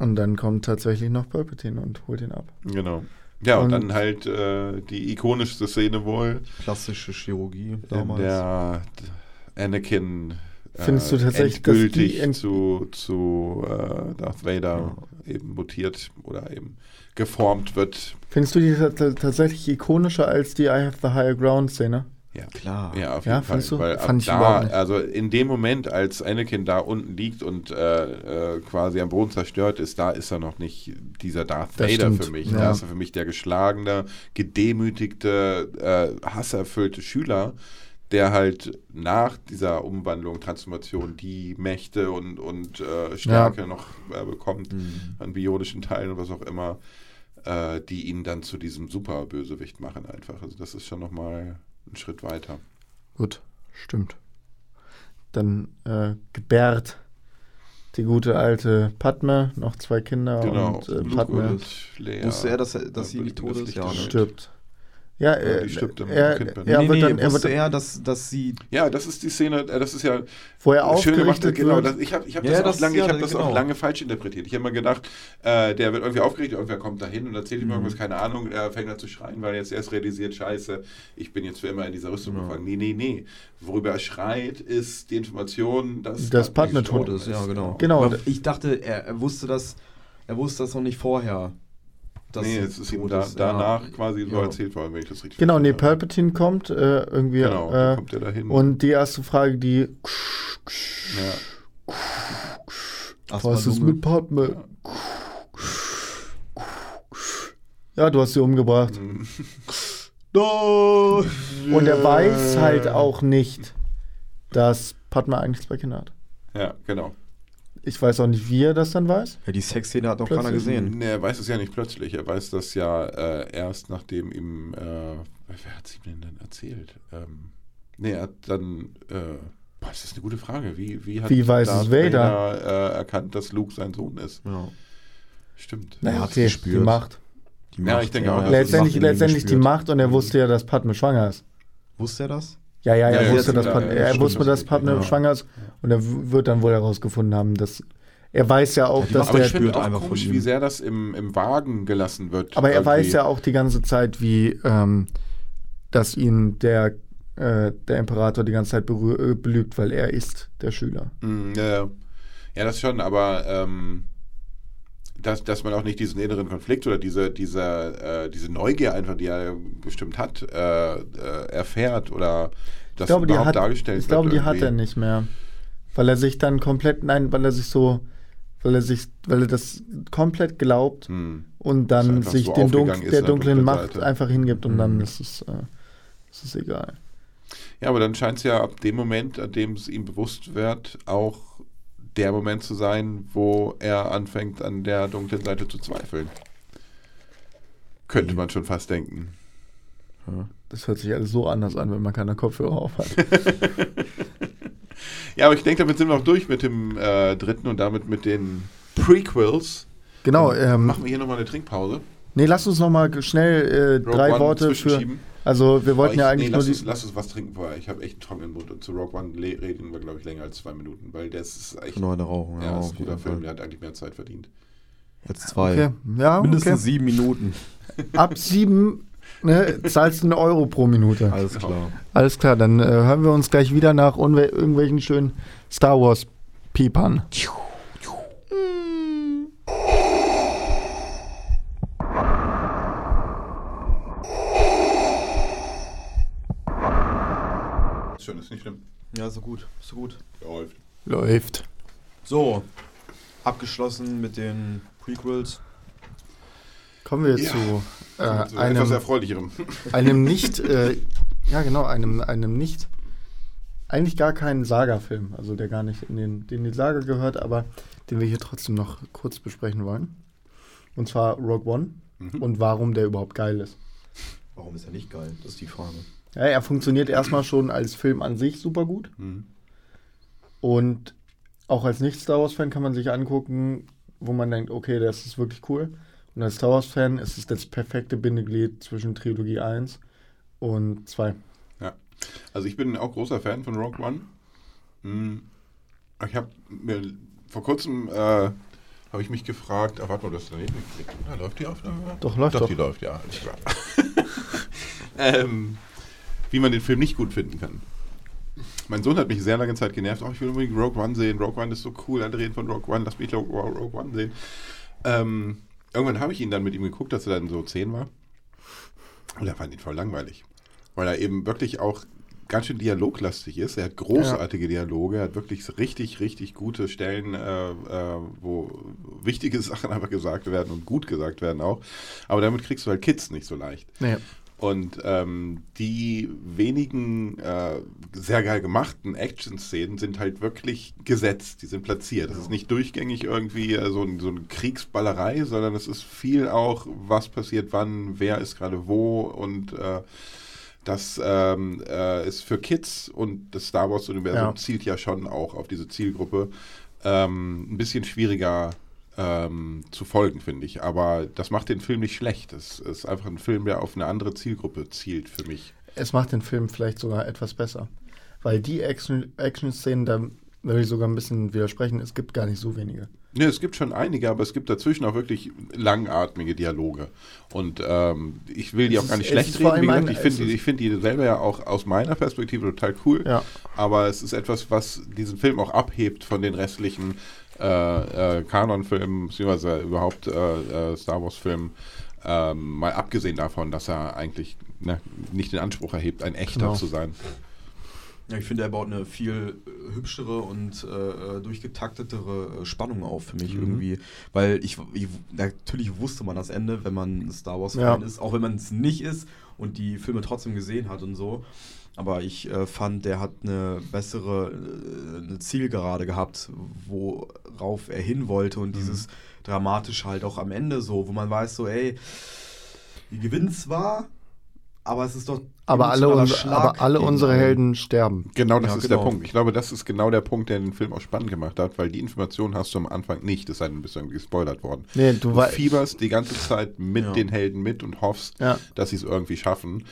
Und dann kommt tatsächlich noch Palpatine und holt ihn ab. Genau. Ja, und, und dann halt äh, die ikonischste Szene wohl. Plastische Chirurgie damals. Der Anakin äh, du tatsächlich endgültig ent- zu, zu äh, Darth Vader ja. eben mutiert oder eben geformt wird. Findest du die t- tatsächlich ikonischer als die I have the higher ground Szene? Ja, klar. Ja, auf jeden ja, Fall. Du? Weil ab ich da, also in dem Moment, als Anakin da unten liegt und äh, äh, quasi am Boden zerstört ist, da ist er noch nicht dieser Darth das Vader stimmt. für mich. Ja. Da ist er für mich der geschlagene, gedemütigte, äh, hasserfüllte Schüler, der halt nach dieser Umwandlung, Transformation die Mächte und, und äh, Stärke ja. noch äh, bekommt mhm. an biologischen Teilen und was auch immer. äh, die ihn dann zu diesem Superbösewicht machen einfach. Also das ist schon nochmal ein Schritt weiter. Gut, stimmt. Dann äh, gebärt die gute alte Padmé noch zwei Kinder, genau, und äh, Padmé. Wusste er, dass, dass sie nicht tot ist? Ja, stirbt. Ja, ja, die stirbt im er, Kind. Er, er nee, wird dann, nee, er wusste wird er, dass, dass sie... Ja, das ist die Szene, das ist ja... Vorher aufgerichtet gemacht, genau, das, ich habe ich hab ja, das, auch, das, lange, ja, ich hab das genau. auch lange falsch interpretiert. Ich habe immer gedacht, äh, der wird irgendwie aufgerichtet, irgendwer kommt da hin und erzählt ihm mhm. irgendwas, keine Ahnung, er fängt an zu schreien, weil er jetzt erst realisiert, scheiße, ich bin jetzt für immer in dieser Rüstung gefangen. Ja. Nee, nee, nee. Worüber er schreit, ist die Information, dass... Das Padmé tot ist, ja, genau. genau. Ich dachte, er, er wusste das, er wusste das noch nicht vorher. Nee, es ist ihm da, ist, danach ja. quasi so ja. erzählt worden, wenn ich das richtig Genau, verstehe. Nee, Palpatine kommt äh, irgendwie. Genau, äh, kommt er dahin. Und die erste Frage, die. Ja. Was ist mit Padmé? Ja. ja, du hast sie umgebracht. Mhm. Und er weiß halt auch nicht, dass Padmé eigentlich zwei Kinder hat. Ja, genau. Ich weiß auch nicht, wie er das dann weiß. Ja, die Sexszene hat noch keiner gesehen. Nee, er weiß es ja nicht plötzlich. Er weiß das ja äh, erst, nachdem ihm, äh, wer hat es ihm denn dann erzählt? Ähm, nee, er hat dann, äh, boah, das ist eine gute Frage. Wie, wie hat wie weiß Darth Vader, Vader äh, erkannt, dass Luke sein Sohn ist? Ja. Stimmt. Naja, hat okay, die Macht. Die Macht. Ja, ich denke ja, auch. Ja, letztendlich letztendlich die Macht, und er wusste ja, dass Padmé schwanger ist. Wusste er das? Ja, ja, er ja, wusste, dass Padmé, er wusste, dass Padmé schwanger ist, und er w- wird dann wohl herausgefunden haben, dass er weiß ja auch, ja, dass aber der... Aber ich finde auch komisch, wie sehr das im, im Wagen gelassen wird. Aber er irgendwie. weiß ja auch die ganze Zeit, wie, ähm, dass ihn der, äh, der Imperator die ganze Zeit berü- belügt, weil er ist der Schüler. Mhm, äh, ja, das schon, aber... Ähm Dass, dass man auch nicht diesen inneren Konflikt oder diese, diese, äh, diese Neugier einfach, die er bestimmt hat, äh, äh, erfährt oder das glaube, überhaupt hat, dargestellt ich wird. Ich glaube, die irgendwie. hat er nicht mehr. Weil er sich dann komplett, nein, weil er sich so, weil er sich, weil er das komplett glaubt hm. und dann sich so dem Dunkel, der, der dunklen Macht einfach hingibt und hm. dann ist es, äh, ist es egal. Ja, aber dann scheint es ja ab dem Moment, an dem es ihm bewusst wird, auch der Moment zu sein, wo er anfängt, an der dunklen Seite zu zweifeln. Könnte man schon fast denken. Das hört sich alles so anders an, wenn man keine Kopfhörer auf hat. Ja, aber ich denke, damit sind wir auch durch mit dem äh, dritten und damit mit den Prequels. Genau. Ähm, machen wir hier nochmal eine Trinkpause. Nee, lass uns nochmal schnell äh, drei One Worte für... Also wir wollten ich, ja eigentlich nee, nur... Lass uns, lass uns was trinken vorher. Ich habe echt einen trockenen Mund. Und zu Rogue One le- reden wir, glaube ich, länger als zwei Minuten. Weil das ist echt... Neue Rauchung. Ja, ja, das ist ein guter Film. Der hat eigentlich mehr Zeit verdient. Jetzt zwei. Okay. Ja, mindestens okay. sieben Minuten. Ab sieben ne, zahlst du einen Euro pro Minute. Alles klar. Alles klar, dann äh, hören wir uns gleich wieder nach unwe- irgendwelchen schönen Star Wars Piepern. Schön, ist nicht schlimm. Ja, so gut, so gut. Läuft. Läuft. So, abgeschlossen mit den Prequels. Kommen wir ja. zu äh, so einem etwas erfreulicherem. Einem nicht, äh, ja genau, einem, einem nicht, eigentlich gar keinen Saga-Film, also der gar nicht in den, den die Saga gehört, aber den wir hier trotzdem noch kurz besprechen wollen. Und zwar Rogue One mhm. und warum der überhaupt geil ist. Warum ist er nicht geil? Das ist die Frage. Ja, er funktioniert erstmal schon als Film an sich super gut. Mhm. Und auch als Nicht-Star Wars-Fan kann man sich angucken, wo man denkt, okay, das ist wirklich cool. Und als Star Wars-Fan ist es das perfekte Bindeglied zwischen Trilogie eins und zwei. Ja, also ich bin auch großer Fan von Rogue One. Ich habe mir vor kurzem, äh, habe ich mich gefragt, ah, warte mal, das ist daneben geklickt. Da läuft die Aufnahme? Doch, läuft doch. Doch, die läuft, ja. ähm... wie man den Film nicht gut finden kann. Mein Sohn hat mich sehr lange Zeit genervt. Oh, ich will unbedingt Rogue One sehen. Rogue One ist so cool. Alle reden von Rogue One. Lass mich Rogue, Rogue One sehen. Ähm, irgendwann habe ich ihn dann mit ihm geguckt, dass er dann so zehn war. Und er fand ihn voll langweilig. Weil er eben wirklich auch ganz schön dialoglastig ist. Er hat großartige ja. Dialoge. Er hat wirklich richtig, richtig gute Stellen, äh, äh, wo wichtige Sachen einfach gesagt werden und gut gesagt werden auch. Aber damit kriegst du halt Kids nicht so leicht. Naja. Und ähm, die wenigen äh, sehr geil gemachten Action-Szenen sind halt wirklich gesetzt, die sind platziert. Das ist nicht durchgängig irgendwie so ein, so eine Kriegsballerei, sondern es ist viel auch, was passiert wann, wer ist gerade wo und äh, das ähm, äh, ist für Kids und das Star Wars-Universum ja. zielt ja schon auch auf diese Zielgruppe ähm, ein bisschen schwieriger Ähm, zu folgen, finde ich. Aber das macht den Film nicht schlecht. Es ist einfach ein Film, der auf eine andere Zielgruppe zielt für mich. Es macht den Film vielleicht sogar etwas besser. Weil die Action, Action-Szenen, da würde ich sogar ein bisschen widersprechen, es gibt gar nicht so wenige. Ne, es gibt schon einige, aber es gibt dazwischen auch wirklich langatmige Dialoge. Und ähm, ich will die es auch gar nicht ist, schlecht reden. Wie gesagt, ich finde die, find die selber ja auch aus meiner Perspektive total cool. Ja. Aber es ist etwas, was diesen Film auch abhebt von den restlichen Äh, äh, Kanonfilmen, beziehungsweise überhaupt äh, äh, Star Wars-Filmen, ähm, mal abgesehen davon, dass er eigentlich ne, nicht den Anspruch erhebt, ein echter genau. zu sein. Ja, ich finde, er baut eine viel hübschere und äh, durchgetaktetere Spannung auf für mich mhm. irgendwie, weil ich, ich natürlich wusste man das Ende, wenn man Star Wars-Fan ja. ist, auch wenn man es nicht ist und die Filme trotzdem gesehen hat und so. Aber ich äh, fand, der hat eine bessere äh, eine Zielgerade gehabt, worauf er hin wollte. Und mhm. dieses Dramatische halt auch am Ende so, wo man weiß so, ey, die gewinnen zwar, aber es ist doch... Aber alle, unser, aber alle unsere Helden sterben. Genau, das ja, ist genau. der Punkt. Ich glaube, das ist genau der Punkt, der den Film auch spannend gemacht hat, weil die Informationen hast du am Anfang nicht. Das ist ein bisschen gespoilert worden. Nee, du, du fieberst die ganze Zeit mit ja. den Helden mit und hoffst, ja. dass sie es irgendwie schaffen.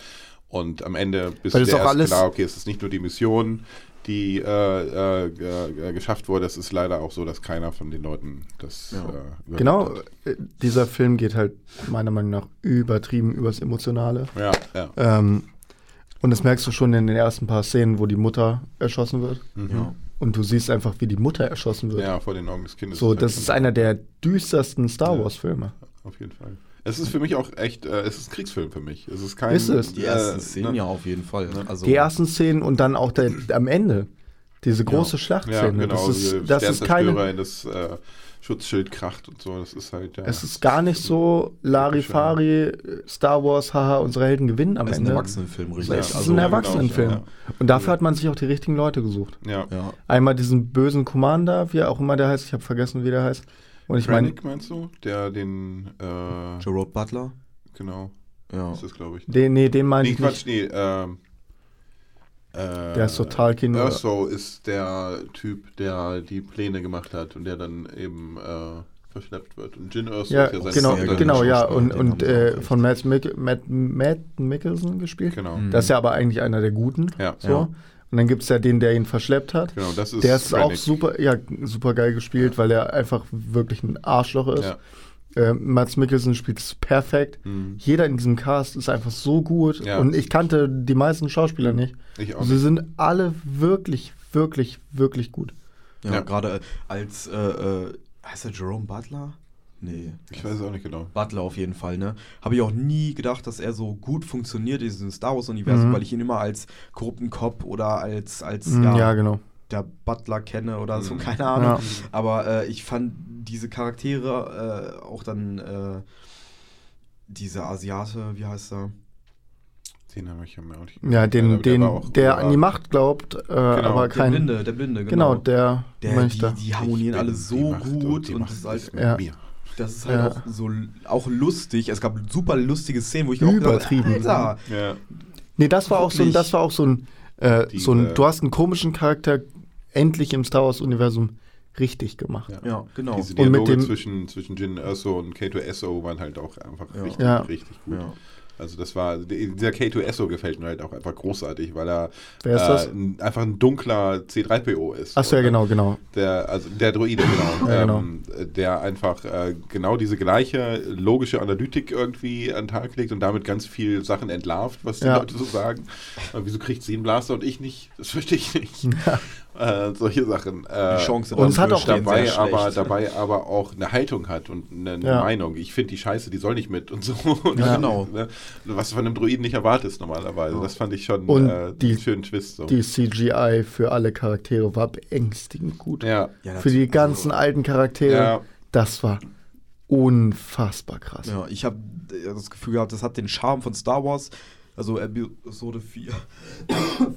Und am Ende bist du dir erst klar, okay, es ist nicht nur die Mission, die äh, äh, geschafft wurde, es ist leider auch so, dass keiner von den Leuten das ja. äh, überlebt Genau, hat. Dieser Film geht halt meiner Meinung nach übertrieben übers Emotionale. Ja, ja. Ähm, und das merkst du schon in den ersten paar Szenen, wo die Mutter erschossen wird. Mhm. Ja. Und du siehst einfach, wie die Mutter erschossen wird. Ja, vor den Augen des Kindes. So, das ist einer der düstersten Star Wars Filme. Ja, auf jeden Fall. Es ist für mich auch echt, äh, es ist ein Kriegsfilm für mich. Es ist kein. Ist es? Die ersten äh, Szenen ne? ja auf jeden Fall. Ne? Also die ersten Szenen und dann auch der, am Ende diese große ja. Schlachtszene. Ja, genau. Das ist, das ist keine. Das äh, Schutzschild kracht und so. Das ist halt. Ja, es ist gar nicht so Larifari, Star Wars, haha, unsere Helden gewinnen am Ende. Es ist ein Erwachsenenfilm, richtig? Es ist ein Erwachsenenfilm. Ja. Und dafür hat man sich auch die richtigen Leute gesucht. Ja. Ja. Einmal diesen bösen Commander, wie er auch immer der heißt. Ich habe vergessen, wie der heißt. Und ich meine, meinst du? Der den äh, Gerard Butler? Genau. Ja. Ist das, glaube ich. Den, nee, den meine nee, ich Quatsch, nicht. Nee, ähm, äh, der ist total Kinder. Erso ist der Typ, der die Pläne gemacht hat und der dann eben äh, verschleppt wird. Und Jyn Erso ja, ist ja sein Genau, Star, genau ja. Und, und äh, von Matt, Mick, Matt, Matt Mickelson gespielt. Genau. Mhm. Das ist ja aber eigentlich einer der Guten. Ja. So. Ja. Und dann gibt es ja den, der ihn verschleppt hat. Genau, das ist Der ist Rennig. auch super, ja, super geil gespielt, ja. weil er einfach wirklich ein Arschloch ist. Ja. Äh, Mads Mikkelsen spielt es perfekt. Mhm. Jeder in diesem Cast ist einfach so gut. Ja. Und ich kannte die meisten Schauspieler nicht. Ich auch. Sie sind alle wirklich, wirklich, wirklich gut. Ja, ja. gerade als, äh, äh, heißt er Jerome Butler? Nee. Ich weiß es auch nicht genau. Butler auf jeden Fall, ne? Habe ich auch nie gedacht, dass er so gut funktioniert in diesem Star Wars-Universum, mhm. weil ich ihn immer als korrupten Cop oder als, als mhm, ja, ja, genau. der Butler kenne oder mhm. so, keine Ahnung. Ja. Aber äh, ich fand diese Charaktere äh, auch dann, äh, dieser Asiate, wie heißt er? Den habe ich ja auch nicht. Ja, den, den, der, der an die Macht glaubt, äh, genau, aber kein. Der Blinde, der Blinde, genau. Genau, der, der die, die harmonieren alle so gut und das ist halt mit mir. Das ist halt ja. auch so auch lustig. Es gab super lustige Szenen, wo ich auch übertrieben. Alter. Ja. Nee, das war Wirklich? auch so ein, das war auch so ein, äh, Die, so ein. Du hast einen komischen Charakter endlich im Star Wars Universum richtig gemacht. Ja, ja genau. Diese Dialoge und mit dem zwischen zwischen Jyn Erso und K zwei S O waren halt auch einfach ja. richtig, ja. richtig gut. Ja. Also das war, dieser K zwei S O gefällt mir halt auch einfach großartig, weil er Wer ist äh, das? Ein, einfach ein dunkler C drei P O ist. Achso, ja genau, genau. Der, also der Droide, genau. ja, genau. Ähm, der einfach äh, genau diese gleiche logische Analytik irgendwie an den Tag legt und damit ganz viel Sachen entlarvt, was die ja. Leute so sagen. Und wieso kriegt sie einen Blaster und ich nicht? Das verstehe ich nicht. Ja. Äh, solche Sachen. Äh, die Chance und es hat auch dabei aber, dabei aber auch eine Haltung hat und eine, eine ja. Meinung. Ich finde die Scheiße, die soll nicht mit und so. Und ja, genau. Ne, was du von einem Droiden nicht erwartest normalerweise. Das fand ich schon und äh, die, einen schönen Twist. So. Die C G I für alle Charaktere war beängstigend gut. Ja. Ja, für die ganzen so. alten Charaktere, ja. das war unfassbar krass. Ja, ich habe das Gefühl gehabt, das hat den Charme von Star Wars also Episode vier,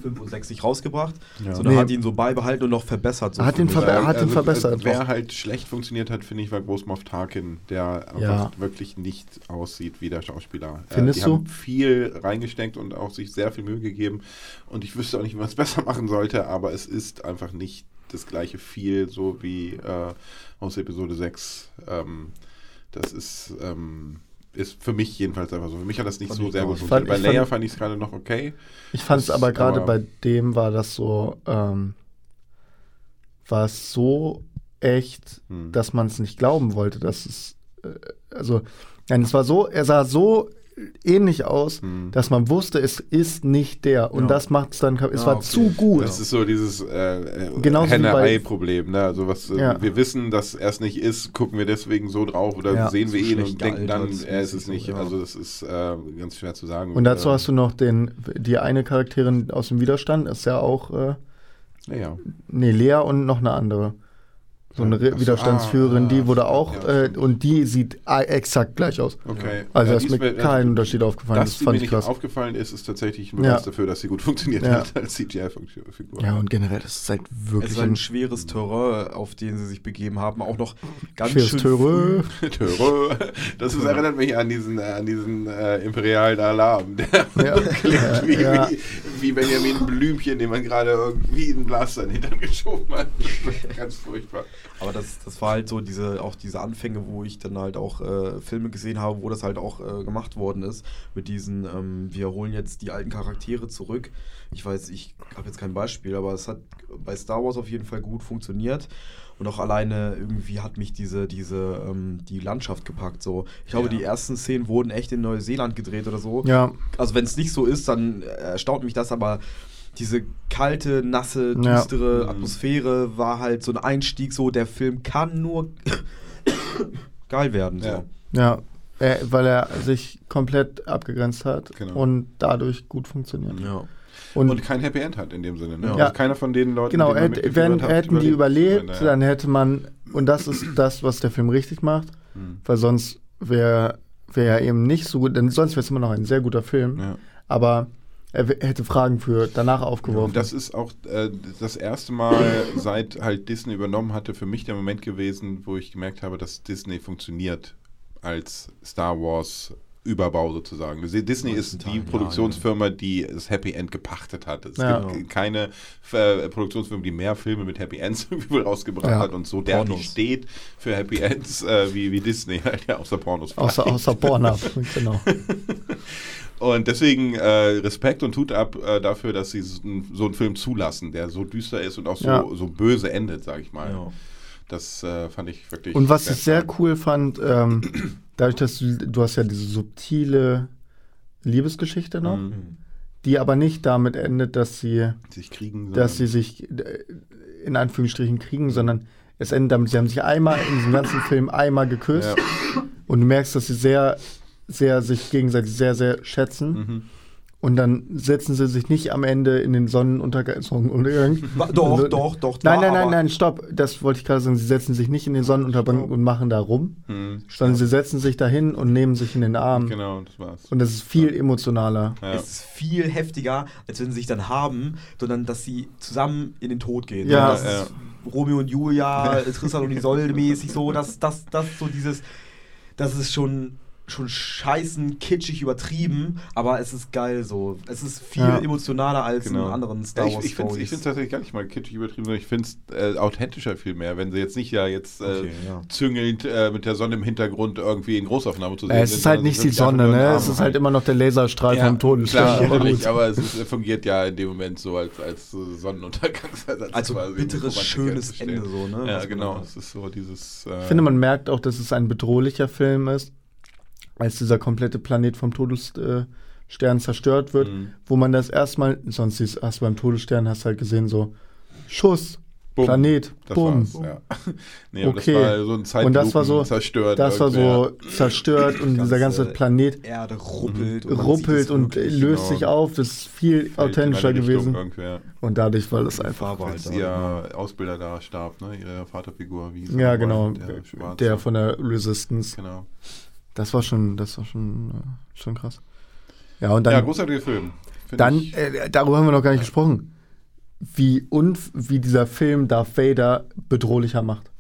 fünf und sechs nicht rausgebracht, ja. sondern nee. hat ihn so beibehalten und noch verbessert. So hat, ihn verbe hat ihn verbessert. Also, wer halt schlecht funktioniert hat, finde ich, war Groß Moff Tarkin, der ja. wirklich nicht aussieht wie der Schauspieler. Findest äh, die du? Haben viel reingesteckt und auch sich sehr viel Mühe gegeben und ich wüsste auch nicht, wie man es besser machen sollte, aber es ist einfach nicht das gleiche viel, so wie äh, aus Episode sechs. Ähm, das ist... Ähm, ist für mich jedenfalls einfach so. Für mich hat das nicht fand so sehr gut funktioniert. Bei Leia fand, fand ich es gerade noch okay. Ich fand es aber gerade bei dem war das so, ähm, war es so echt, hm. dass man es nicht glauben wollte, dass es, äh, also, nein, es war so, er sah so ähnlich aus, hm. dass man wusste, es ist nicht der. Und ja. das macht es dann, es ja, war okay. zu gut. Das ist so dieses äh, Henne-Ei-Problem. Ne? Also was, ja. wir wissen, dass er es nicht ist, gucken wir deswegen so drauf oder ja. sehen wir ihn und denken dann, er ist es nicht. So, ja. Also das ist äh, ganz schwer zu sagen. Und dazu äh, hast du noch den, die eine Charakterin aus dem Widerstand, ist ja auch äh, Lea. Nee, Lea und noch eine andere. So eine Re- so, Widerstandsführerin, ah, die wurde auch, ja, äh, und die sieht ah, exakt gleich aus. Okay. Also ja, da ist mir kein Unterschied aufgefallen. Das, das fand mir ich nicht krass. Aufgefallen ist, ist tatsächlich ein Beweis ja. dafür, dass sie gut funktioniert ja. hat als C G I-Figur. Ja, und generell, das ist halt wirklich es ist ein, ein schweres Terrain, auf den sie sich begeben haben, auch noch ganz schön Terrain. Terrain. Das ist, erinnert mich an diesen, an diesen äh, imperialen Alarm, der ja. klingt wie, ja. wie, wie Benjamin Blümchen, den man gerade irgendwie einen Blaster in den Hintern geschoben hat. Ganz furchtbar. Aber das, das war halt so diese, auch diese Anfänge, wo ich dann halt auch äh, Filme gesehen habe, wo das halt auch äh, gemacht worden ist, mit diesen, ähm, wir holen jetzt die alten Charaktere zurück. Ich weiß, ich habe jetzt kein Beispiel, aber es hat bei Star Wars auf jeden Fall gut funktioniert. Und auch alleine irgendwie hat mich diese, diese, ähm, die Landschaft gepackt. So. Ich glaube, ja. die ersten Szenen wurden echt in Neuseeland gedreht oder so. Ja. Also wenn es nicht so ist, dann erstaunt mich das, aber diese kalte, nasse, düstere ja. Atmosphäre war halt so ein Einstieg, so der Film kann nur geil werden. So. Ja, ja er, weil er sich komplett abgegrenzt hat genau. und dadurch gut funktioniert. Ja. Und, und kein Happy End hat in dem Sinne. Ne? Ja. Also keiner von den Leuten, genau, die man hätte, wenn, hat, hätten die überlebt, überlebt ja. dann hätte man, und das ist das, was der Film richtig macht, mhm. weil sonst wäre wär er eben nicht so gut, denn sonst wäre es immer noch ein sehr guter Film, ja. aber er hätte Fragen für danach aufgeworfen. Das ist auch äh, das erste Mal, seit halt Disney übernommen hatte, für mich der Moment gewesen, wo ich gemerkt habe, dass Disney funktioniert als Star Wars Überbau sozusagen. Disney ist die Produktionsfirma, die das Happy End gepachtet hat. Es ja. gibt keine äh, Produktionsfirma, die mehr Filme mit Happy Ends rausgebracht ja. hat und so der Pornos. Die steht für Happy Ends äh, wie, wie Disney, halt ja, außer Pornos. Außer, außer Pornhub, genau. Und deswegen äh, Respekt und Hut ab äh, dafür, dass sie so, so einen Film zulassen, der so düster ist und auch so, ja. so böse endet, sag ich mal. Ja. Das äh, fand ich wirklich. Und was ich sehr spannend. cool fand, ähm, dadurch, dass du, du hast ja diese subtile Liebesgeschichte noch, mhm. die aber nicht damit endet, dass sie sich kriegen, dass sie sich in Anführungsstrichen kriegen, sondern es endet damit, sie haben sich einmal in diesem ganzen Film einmal geküsst ja. und du merkst, dass sie sehr sehr sich gegenseitig sehr, sehr schätzen. Mhm. Und dann setzen sie sich nicht am Ende in den Sonnenuntergang. Doch, doch, doch, doch. Nein, nein, nein, nein, stopp. Das wollte ich gerade sagen. Sie setzen sich nicht in den Sonnenuntergang und machen da rum, mhm, sondern sie setzen sich dahin und nehmen sich in den Arm. Genau, das war's. Und das ist viel ja. emotionaler. Ja. Es ist viel heftiger, als wenn sie sich dann haben, sondern dass sie zusammen in den Tod gehen. Ja. Das ja. ist Romeo und Julia, Tristan und Isolde mäßig so. Das, das, das, so dieses, das ist schon... schon scheißen, kitschig, übertrieben, aber es ist geil so. Es ist viel ja. emotionaler als genau. in anderen Star Wars. Ich, ich finde es tatsächlich gar nicht mal kitschig übertrieben, sondern ich finde es äh, authentischer viel mehr, wenn sie jetzt nicht ja jetzt äh, okay, ja. züngelnd äh, mit der Sonne im Hintergrund irgendwie in Großaufnahme zu sehen äh, es sind. Es ist halt nicht die Sonne, ne? Es ist halt immer noch der Laserstrahl ja, vom Todesstern. Klar, ja, aber es ist, fungiert ja in dem Moment so als, als Sonnenuntergangsersatz. Also ein bitteres, schönes Ende so, ne? Ja, genau. Es ist so dieses, äh, ich finde, man merkt auch, dass es ein bedrohlicher Film ist, als dieser komplette Planet vom Todesstern äh, zerstört wird, mhm. wo man das erstmal, sonst siehst, hast du beim Todesstern hast halt gesehen so, Schuss, Bumm, Planet, bumm. Ja. Nee, okay. Das war so ein Zeitlupen, und das war so zerstört. Das war so zerstört und ganze dieser ganze Planet Erde ruppelt und, ruppelt und löst sich auf. Das ist viel Fällt authentischer gewesen. Ja. Und dadurch war das einfach. Als ihr ja. Ausbilder da starb, ne? Ihre Vaterfigur. Wie ja, war, genau. Der, der von der Resistance. Genau. Das war schon, das war schon, äh, schon krass. Ja, und dann, ja, großartiger Film. Dann, äh, darüber haben wir noch gar nicht ja. gesprochen. Wie, unf- wie dieser Film Darth Vader bedrohlicher macht.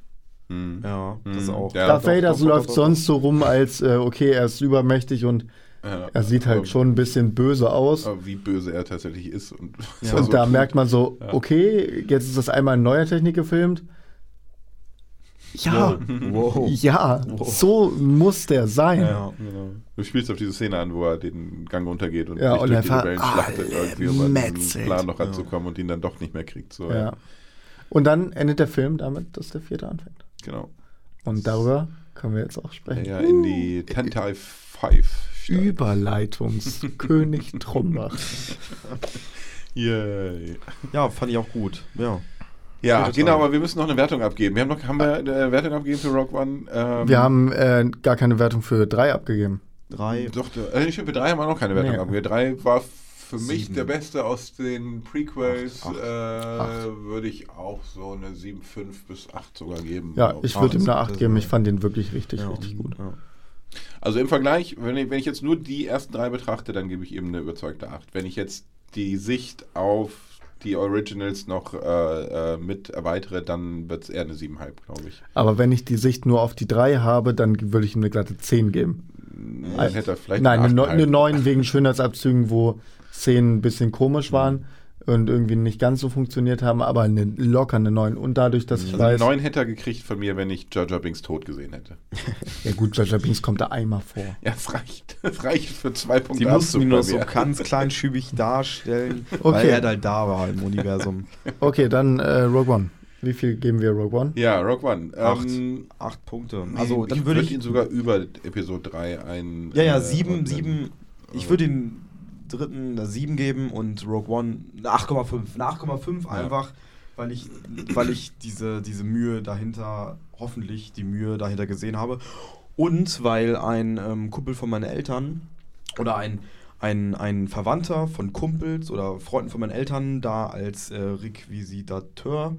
Mhm. Ja, das auch. Ja, Darth doch, Vader doch, doch, läuft doch, doch, sonst so rum, als äh, okay, er ist übermächtig und ja, er sieht halt aber, schon ein bisschen böse aus. Aber wie böse er tatsächlich ist. Und, ja. und also da merkt man so, ja. okay, jetzt ist das einmal in neuer Technik gefilmt. Ja, wow. ja, wow. so muss der sein. Ja, genau. Du spielst auf diese Szene an, wo er den Gang runtergeht und ja, sich und durch die Rebellen schlachtet, irgendwie, um an den Plan noch ranzukommen ja. und ihn dann doch nicht mehr kriegt. So, ja. Ja. Und dann endet der Film damit, dass der vierte anfängt. Genau. Und darüber können wir jetzt auch sprechen. Ja, ja in die Tentai fünf. Überleitungskönig Trombach. Yay. Ja, fand ich auch gut. Ja. Ja, genau, aber wir müssen noch eine Wertung abgeben. Wir haben noch, haben wir eine Wertung abgegeben für Rogue One? Ähm, wir haben äh, gar keine Wertung für drei abgegeben. drei Doch, äh, für drei haben wir noch keine Wertung nee. abgegeben. drei war für sieben. Mich der beste aus den Prequels. acht, acht, äh, würde ich auch so eine sieben Komma fünf bis acht sogar geben. Ja, ich würde ihm eine acht geben. Ich fand den wirklich richtig, ja, richtig gut. Ja. Also im Vergleich, wenn ich, wenn ich jetzt nur die ersten drei betrachte, dann gebe ich eben eine überzeugte acht. Wenn ich jetzt die Sicht auf die Originals noch äh, äh, mit erweitere, dann wird es eher eine sieben Komma fünf, glaube ich. Aber wenn ich die Sicht nur auf die drei habe, dann würde ich ihm eine glatte zehn geben. Dann also, hätte er vielleicht nein, eine, ne, eine neun wegen Schönheitsabzügen, wo Szenen ein bisschen komisch waren mhm. und irgendwie nicht ganz so funktioniert haben, aber eine, locker eine neun. Und dadurch, dass mhm. ich also weiß... eine neun hätte er gekriegt von mir, wenn ich Jar Jar Binks tot gesehen hätte. Ja gut, Jar Jar Binks kommt da einmal vor. Ja, es reicht. Es reicht für zwei Punkte. Sie mussten ihn nur so ganz kleinschübig darstellen, okay. weil er halt da war im Universum. Okay, dann äh, Rogue One. Wie viel geben wir Rogue One? Ja, Rogue One. Acht, ähm, acht Punkte. Also, dann ich würde ich ihn sogar über Episode drei ein... Ja, ja, sieben, äh, sieben. Also. Ich würde ihn... dritten eine sieben geben und Rogue One eine acht Komma fünf. Eine acht Komma fünf einfach, ja. weil ich, weil ich diese, diese Mühe dahinter, hoffentlich die Mühe dahinter gesehen habe. Und weil ein ähm, Kumpel von meinen Eltern oder ein, ein, ein Verwandter von Kumpels oder Freunden von meinen Eltern da als äh, Requisitateur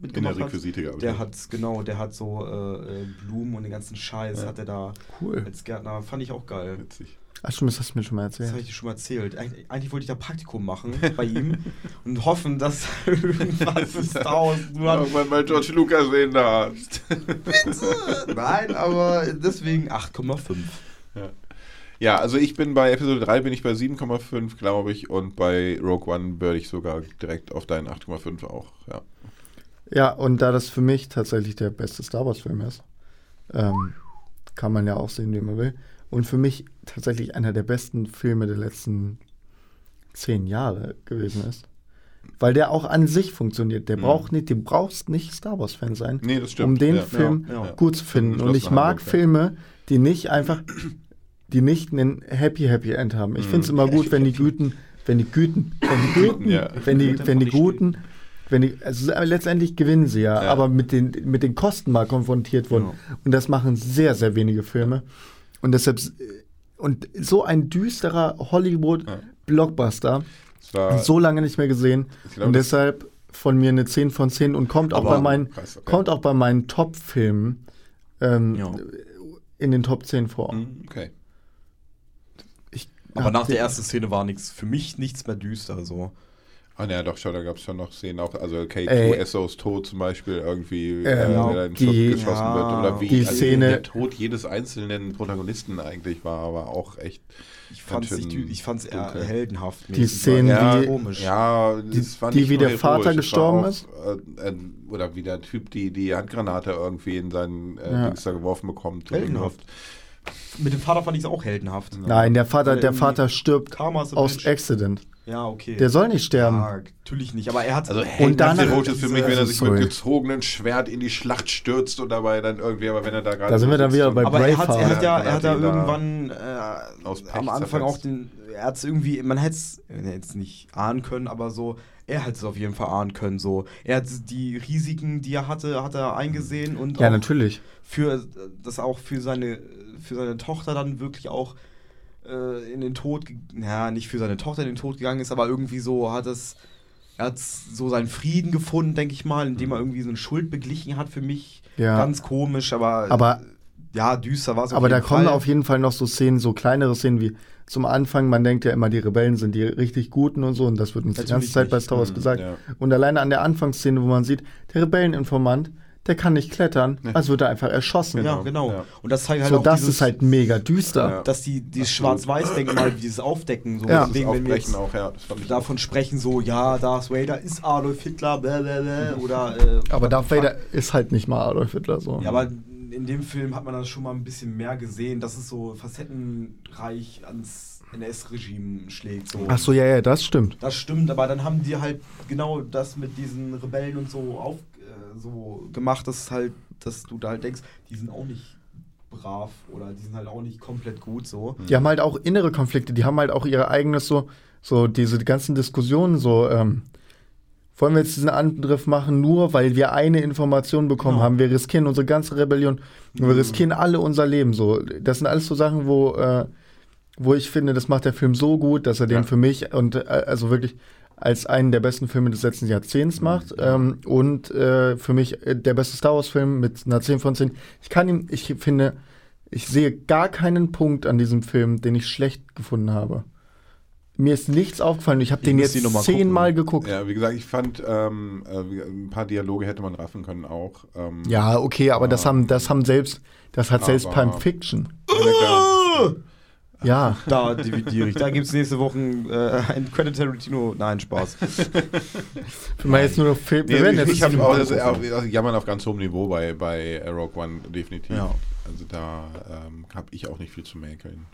mitgemacht der Requisite, hat. Der hat genau, der hat so äh, Blumen und den ganzen Scheiß ja. hat er da cool. als Gärtner. Fand ich auch geil. Witzig. Ach stimmt, das hast du mir schon mal erzählt. Das habe ich dir schon mal erzählt. Eig- eigentlich wollte ich da Praktikum machen bei ihm und hoffen, dass irgendwas ist da. Irgendwann mal George Lucas sehen da. Bitte! Nein, aber deswegen acht Komma fünf. Ja. ja, also ich bin bei Episode drei bin ich bei sieben Komma fünf, glaube ich, und bei Rogue One würde ich sogar direkt auf deinen acht Komma fünf auch. Ja. ja, und da das für mich tatsächlich der beste Star Wars Film ist, ähm, kann man ja auch sehen, wie man will. Und für mich tatsächlich einer der besten Filme der letzten zehn Jahre gewesen ist. Weil der auch an sich funktioniert. Der mhm. braucht nicht, du brauchst nicht Star Wars-Fan sein, nee, das stimmt. um den ja, Film ja, ja. gut zu finden. Und ich mag Filme, die nicht einfach, die nicht einen Happy Happy End haben. Ich mhm. finde es immer gut, wenn die Güten, wenn die Güten, wenn die Güten, ja. wenn die, wenn die Guten, wenn die, also letztendlich gewinnen sie ja, ja. aber mit den, mit den Kosten mal konfrontiert wurden. Ja. Und das machen sehr, sehr wenige Filme. Und deshalb, und so ein düsterer Hollywood-Blockbuster, so lange nicht mehr gesehen. Glaub, und deshalb von mir eine zehn von zehn und kommt auch bei meinen, krass, okay. kommt auch bei meinen Top-Filmen ähm, ja. in den Top zehn vor. Okay. Ich, aber nach der ersten Szene war nichts, für mich nichts mehr düster so. Ah, naja, doch, schon, da gab es schon noch Szenen, auch, also K zwei S O's Tod zum Beispiel, irgendwie, äh, genau. wenn er in den Schuss geschossen ja. wird, oder wie die also Szene. Der Tod jedes einzelnen Protagonisten eigentlich war, aber auch echt. Ich fand es ich eher heldenhaft. Die Szenen, ja, die, komisch. Ja, die, das fand die, ich die wie der Vater ruhig. gestorben auch, ist? Äh, äh, oder wie der Typ, die die Handgranate irgendwie in seinen äh, ja. Dings da geworfen bekommt. Heldenhaft. Mit dem Vater fand ich es auch heldenhaft. Nein, der Vater, der Vater stirbt aus Mensch. Accident. Ja, okay. Der soll nicht sterben. Ja, natürlich nicht, aber er hat also heldenhaft ist für mich, wenn er sich sorry. mit gezogenem Schwert in die Schlacht stürzt und dabei dann irgendwie, aber wenn er da gerade... Da sind wir dann wieder bei Braveheart. Aber er hat, er hat ja, ja er hat da irgendwann äh, am Anfang auch den... Er hat es irgendwie... Man hätte es nicht ahnen können, aber so... Er hat es auf jeden Fall ahnen können, so. Er hat die Risiken, die er hatte, hat er eingesehen und ja, auch natürlich. Für das auch für seine, für seine Tochter dann wirklich auch äh, in den Tod, naja, nicht für seine Tochter in den Tod gegangen ist, aber irgendwie so hat es, er hat so seinen Frieden gefunden, denke ich mal, indem er irgendwie so eine Schuld beglichen hat für mich. Ja. Ganz komisch, aber... aber ja, düster war es auf jeden Fall. Aber da kommen auf jeden Fall noch so Szenen, so kleinere Szenen wie zum Anfang, man denkt ja immer, die Rebellen sind die richtig Guten und so, und das wird uns die ganze Zeit bei Star Wars gesagt. Ja. Und alleine an der Anfangsszene, wo man sieht, der Rebelleninformant, der kann nicht klettern, also wird er einfach erschossen. Genau. Ja, genau. Ja. Und das zeigt halt so, auch das dieses, ist halt mega düster. Ja. Dass die dieses Schwarz-Weiß-Denkmal, dieses Aufdecken, so ja. deswegen, wenn wir jetzt auch, ja, davon sprechen, so, ja, Darth Vader ist Adolf Hitler, blablabla, oder... Äh, aber Darth Vader ist halt nicht mal Adolf Hitler, so. Ja, aber in dem Film hat man das schon mal ein bisschen mehr gesehen, dass es so facettenreich ans N S-Regime schlägt. So. Ach so, ja, ja, das stimmt. Das stimmt, aber dann haben die halt genau das mit diesen Rebellen und so auf so gemacht, dass halt, dass du da halt denkst, die sind auch nicht brav oder die sind halt auch nicht komplett gut so. Die haben halt auch innere Konflikte, die haben halt auch ihre eigenes so, so diese ganzen Diskussionen so, ähm, wollen wir jetzt diesen Angriff machen, nur weil wir eine Information bekommen genau. haben, wir riskieren unsere ganze Rebellion, wir mhm. riskieren alle unser Leben so. Das sind alles so Sachen, wo, äh, wo ich finde, das macht der Film so gut, dass er den ja. für mich und äh, also wirklich als einen der besten Filme des letzten Jahrzehnts macht mhm. ähm, und äh, für mich äh, der beste Star Wars Film mit einer zehn von zehn. Ich kann ihm, ich finde, ich sehe gar keinen Punkt an diesem Film, den ich schlecht gefunden habe. Mir ist nichts aufgefallen, ich habe den jetzt zehnmal geguckt. Ja, wie gesagt, ich fand, ähm, äh, ein paar Dialoge hätte man raffen können auch. Ähm, ja, okay, aber äh, das haben, das haben selbst, das hat selbst Pulp Fiction. Ja, ja. Da dividiere ich. Da gibt es nächste Woche äh, ein Quentin Tarantino. Nein, Spaß. Wenn man jetzt nur noch Film. Nee, ich, ich habe auch das, das Jammern auf ganz hohem Niveau bei, bei Rogue One, definitiv. Ja. Also da ähm, habe ich auch nicht viel zu mäkeln.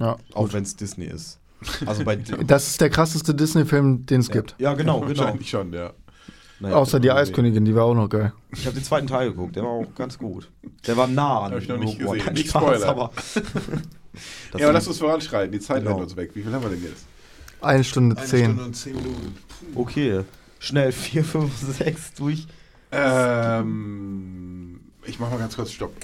Ja. Auch wenn es Disney ist. Also bei das ist der krasseste Disney-Film, den es ja. gibt. Ja, genau, genau. Wahrscheinlich schon, ja. Naja, außer die Eiskönigin, die war auch noch geil. Ich habe den zweiten Teil geguckt, der war auch ganz gut. Der war nah an. Hab ich noch nicht gesehen. Kein Spaß, Spoiler. Aber ja, aber lass uns voranschreiten, die Zeit genau. rennt uns weg. Wie viel haben wir denn jetzt? Eine Stunde zehn. Eine Stunde und zehn Minuten. Puh. Okay, schnell vier, fünf, sechs durch. Ähm, ich mach mal ganz kurz Stopp.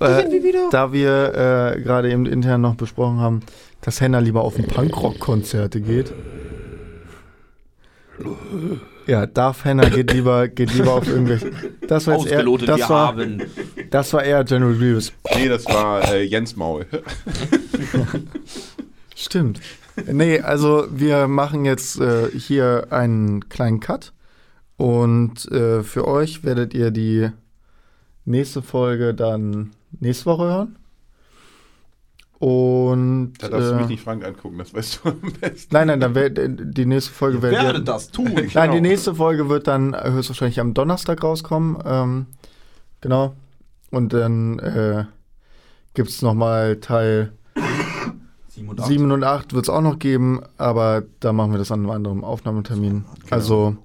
Äh, da wir äh, gerade eben intern noch besprochen haben, dass Henna lieber auf Punkrock-Konzerte geht. Ja, darf Henna geht lieber, geht lieber auf irgendwelche. Das war jetzt eher, das, war, das war eher General Grievous. Nee, das war äh, Jens Maul. Ja. Stimmt. Nee, also wir machen jetzt äh, hier einen kleinen Cut. Und äh, für euch werdet ihr die nächste Folge dann nächste Woche hören. Und da darfst äh, du mich nicht Frank angucken, das weißt du am besten. Nein, nein, dann wär, die nächste Folge wird. Ich werde das tun. Nein, genau. Die nächste Folge wird dann höchstwahrscheinlich am Donnerstag rauskommen. Ähm, genau. Und dann äh, gibt es nochmal Teil sieben und acht wird es auch noch geben, aber da machen wir das an einem anderen Aufnahmetermin. Genau. Also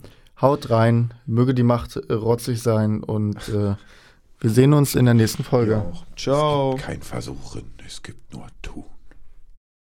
haut rein, möge die Macht äh, rotzig sein und äh, wir sehen uns in der nächsten Folge. Ja. Ciao. Es gibt kein Versuchen, es gibt nur Tun.